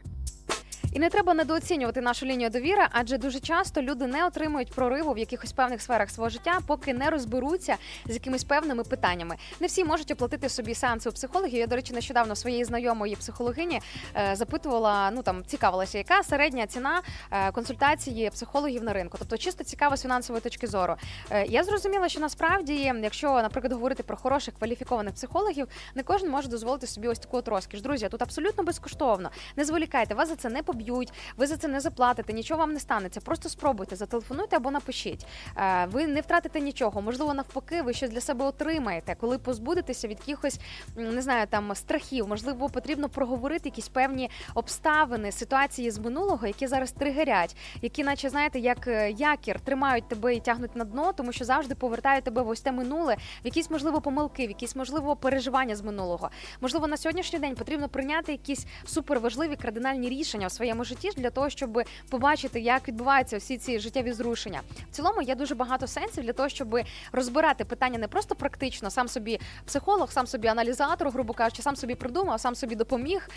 І не треба недооцінювати нашу лінію довіри, адже дуже часто люди не отримують прориву в якихось певних сферах свого життя, поки не розберуться з якимись певними питаннями. Не всі можуть оплатити собі сеанси у психологів. Я, до речі, нещодавно своєї знайомої психологині е, запитувала, ну там цікавилася, яка середня ціна е, консультації психологів на ринку. Тобто чисто цікаво з фінансової точки зору. Е, я зрозуміла, що насправді, якщо, наприклад, говорити про хороших кваліфікованих психологів, не кожен може дозволити собі ось таку от розкіш. Друзі, тут абсолютно безкоштовно. Не зволікайте, вас за це не поб'ють, ви за це не заплатите, нічого вам не станеться. Просто спробуйте, зателефонуйте або напишіть. Е, ви не втратите нічого. Можливо, навпаки, ви щось для себе отримаєте, коли позбудетеся від якихось, не знаю, там страхів. Можливо, потрібно проговорити якісь певні обставини, ситуації з минулого, які зараз тригерять, які, наче, знаєте, як якір, тримають тебе і тягнуть на дно, тому що завжди повертають тебе в ось те минуле, в якісь, можливо, помилки, в якісь, можливо, переживання з минулого. Можливо, на сьогоднішній день потрібно прийняти якісь суперважливі кардинальні рішення у своєму житті для того, щоб побачити, як відбуваються всі ці життєві зрушення. В цілому є дуже багато сенсів для того, щоб розбирати питання не просто практично, сам собі психолог, сам собі аналізатор, грубо кажучи, сам собі придумав, сам собі допоміг.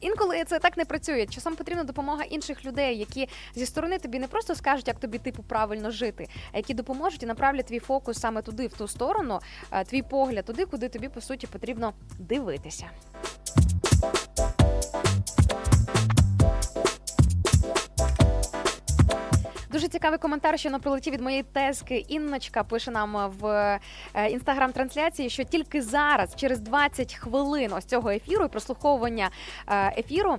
Інколи це так не працює. Часом потрібна допомога інших людей, які зі сторони тобі не просто скажуть, як тобі типу правильно жити, а які допоможуть і направлять твій фокус саме туди, в ту сторону, твій погляд туди, куди тобі, по суті, потрібно дивитися. Дуже цікавий коментар, що на прилетів від моєї тезки. Інночка пише нам в інстаграм-трансляції, що тільки зараз, через двадцять хвилин ось цього ефіру і прослуховування ефіру,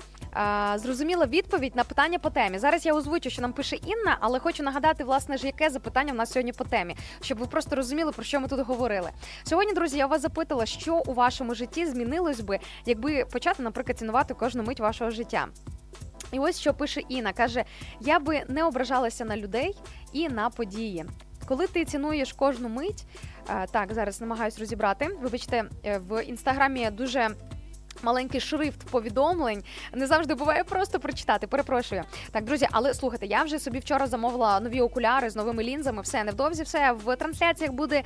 зрозуміла відповідь на питання по темі. Зараз я озвучу, що нам пише Інна, але хочу нагадати, власне ж, яке запитання в нас сьогодні по темі, щоб ви просто розуміли, про що ми тут говорили. Сьогодні, друзі, я вас запитала, що у вашому житті змінилось би, якби почати, наприклад, цінувати кожну мить вашого життя. І ось що пише Інна, каже, я би не ображалася на людей і на події. Коли ти цінуєш кожну мить, так, зараз намагаюсь розібрати, вибачте, в інстаграмі дуже маленький шрифт повідомлень, не завжди буває просто прочитати, перепрошую. Так, друзі, але слухайте, я вже собі вчора замовила нові окуляри з новими лінзами, все, невдовзі все, в трансляціях буде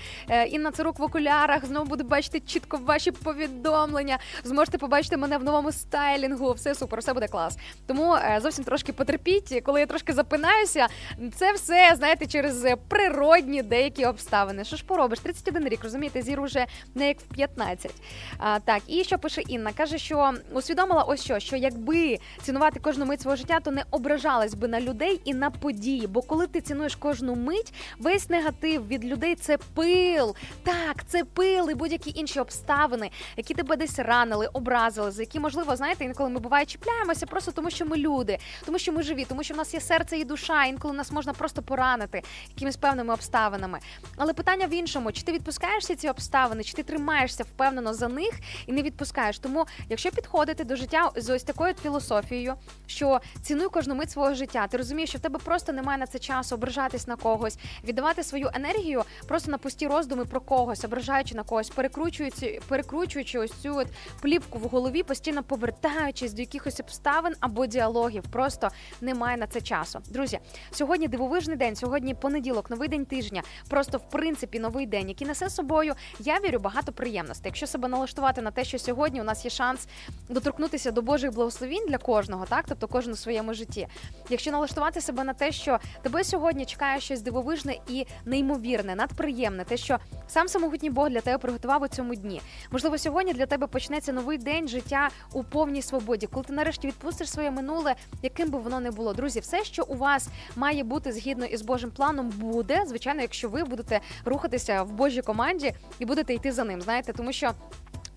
Інна Цирук в окулярах, знову буде бачити чітко ваші повідомлення, зможете побачити мене в новому стайлінгу, все супер, все буде клас. Тому зовсім трошки потерпіть, коли я трошки запинаюся, це все, знаєте, через природні деякі обставини. Що ж поробиш, тридцять один рік, розумієте, зір уже не як в п'ятнадцять. А, так, і що пише Інна? Каже, що усвідомила ось що, що якби цінувати кожну мить свого життя, то не ображалась би на людей і на події. Бо коли ти цінуєш кожну мить, весь негатив від людей – це пил. Так, це пил і будь-які інші обставини, які тебе десь ранили, образили, за які, можливо, знаєте, інколи ми, буває, чіпляємося просто тому, що ми люди, тому що ми живі, тому що в нас є серце і душа, інколи нас можна просто поранити якимись певними обставинами. Але питання в іншому – чи ти відпускаєшся ці обставини, чи ти тримаєшся впевнено за них і не відпускаєш. Тому якщо підходити до життя з ось такою філософією, що цінуй кожну мить свого життя, ти розумієш, що в тебе просто немає на це часу ображатись на когось, віддавати свою енергію просто на пусті роздуми про когось, ображаючи на когось, перекручуючи, перекручуючи ось цю от плівку в голові, постійно повертаючись до якихось обставин або діалогів, просто немає на це часу. Друзі, сьогодні дивовижний день, сьогодні понеділок, новий день тижня, просто в принципі новий день, який несе собою, я вірю, багато приємностей. Якщо себе налаштувати на те, що сьогодні у нас є шанс доторкнутися до Божих благословінь для кожного, так, тобто кожен у своєму житті. Якщо налаштувати себе на те, що тебе сьогодні чекає щось дивовижне і неймовірне, надприємне, те, що сам самогутній Бог для тебе приготував у цьому дні. Можливо, сьогодні для тебе почнеться новий день життя у повній свободі, коли ти нарешті відпустиш своє минуле, яким би воно не було. Друзі, все, що у вас має бути згідно із Божим планом, буде, звичайно, якщо ви будете рухатися в Божій команді і будете йти за ним, знаєте, тому що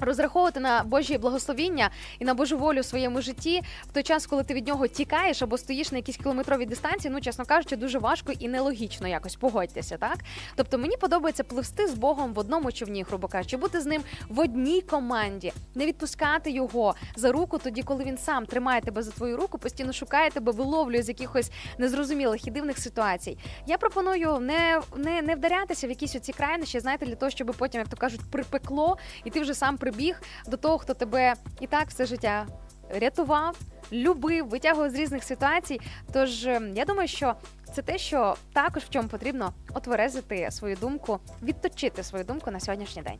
розраховувати на Божі благословіння і на Божу волю в своєму житті в той час, коли ти від нього тікаєш або стоїш на якійсь кілометровій дистанції, ну, чесно кажучи, дуже важко і нелогічно якось, погодьтеся, так? Тобто мені подобається пливсти з Богом в одному човні, грубо кажучи, бути з ним в одній команді, не відпускати його за руку тоді, коли він сам тримає тебе за твою руку, постійно шукає тебе, виловлює з якихось незрозумілих і дивних ситуацій. Я пропоную не, не, не вдарятися в якісь оці крайнощі, знаєте, для того, щоб потім, як то кажуть, припекло, і ти вже сам біг до того, хто тебе і так все життя рятував, любив, витягував з різних ситуацій. Тож, я думаю, що це те, що також в чому потрібно отверезити свою думку, відточити свою думку на сьогоднішній день.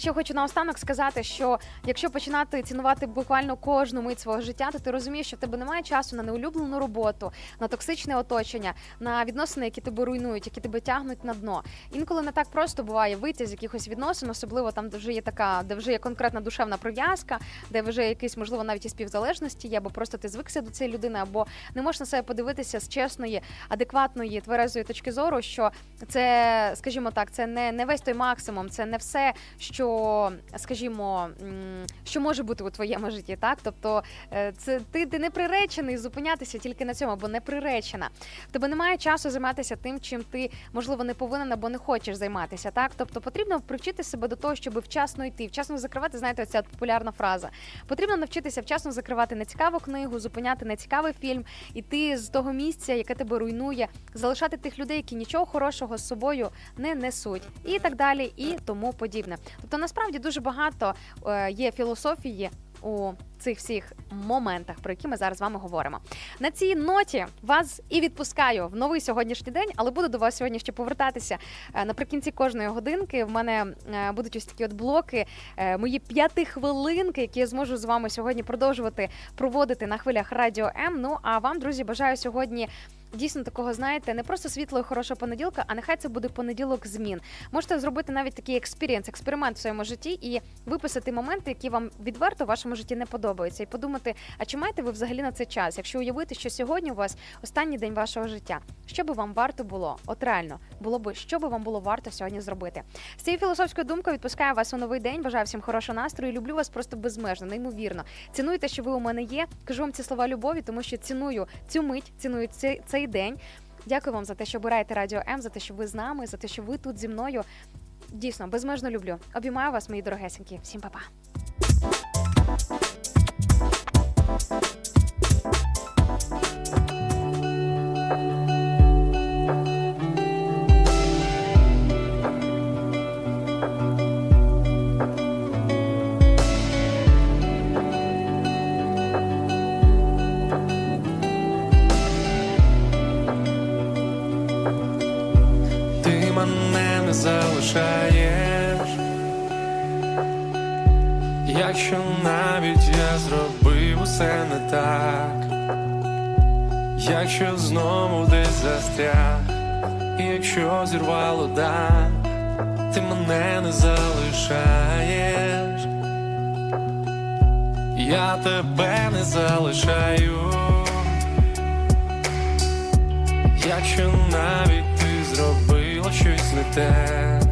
ще хочу наостанок сказати, що якщо починати цінувати буквально кожну мить свого життя, то ти розумієш, що в тебе немає часу на неулюблену роботу, на токсичне оточення, на відносини, які тебе руйнують, які тебе тягнуть на дно. Інколи не так просто буває вийти з якихось відносин, особливо там, де вже є така, де вже є конкретна душевна прив'язка, де вже якісь, можливо, навіть і співзалежності є, або просто ти звикся до цієї людини, або не можеш на себе подивитися з чесної, адекватної, тверезої точки зору, що це, скажімо так, це не, не весь той максимум, це не все, що, скажімо, що може бути у твоєму житті, так? Тобто це ти, ти не приречений зупинятися тільки на цьому, або не приречена. Тебе немає часу займатися тим, чим ти, можливо, не повинен або не хочеш займатися, так? Тобто потрібно привчити себе до того, щоб вчасно йти, вчасно закривати, знаєте, оця популярна фраза. Потрібно навчитися вчасно закривати нецікаву книгу, зупиняти нецікавий фільм, іти з того місця, яке тебе руйнує, залишати тих людей, які нічого хорошого з собою не несуть, і так далі, і тому подібне. Тобто, насправді, дуже багато є філософії у цих всіх моментах, про які ми зараз з вами говоримо. На цій ноті вас і відпускаю в новий сьогоднішній день, але буду до вас сьогодні ще повертатися. Наприкінці кожної годинки в мене будуть ось такі от блоки, мої п'яти хвилинки, які я зможу з вами сьогодні продовжувати проводити на хвилях Радіо М. Ну, а вам, друзі, бажаю сьогодні дійсно такого, знаєте, не просто світлого, хорошого понеділка, а нехай це буде понеділок змін. Можете зробити навіть такий експірієнс, експеримент в своєму житті і виписати моменти, які вам відверто в вашому житті не подобаються. І подумати, а чи маєте ви взагалі на це час? Якщо уявити, що сьогодні у вас останній день вашого життя, що би вам варто було? От реально, було би, що би вам було варто сьогодні зробити? З цією філософською думкою відпускаю вас у новий день. Бажаю всім хорошого настрою. Люблю вас просто безмежно, неймовірно. Ціную те, що ви у мене є. Кажу вам ці слова любові, тому що ціную цю мить, ціную цей цей день. Дякую вам за те, що обираєте Радіо М, за те, що ви з нами, за те, що ви тут зі мною. Дійсно, безмежно люблю. Обіймаю вас, мої дорогесенькі. Всім па-па. Залишаєш, якщо навіть я зробив усе не так, якщо знову десь застряг, і якщо зірвало дах, ти мене не залишаєш, я тебе не залишаю, якщо навіть ти зробив щось не те,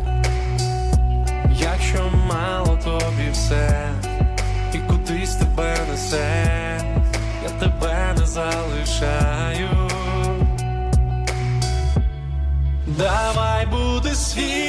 якщо мало тобі все, і кудись тебе несе, я тебе не залишаю. Давай буде світ.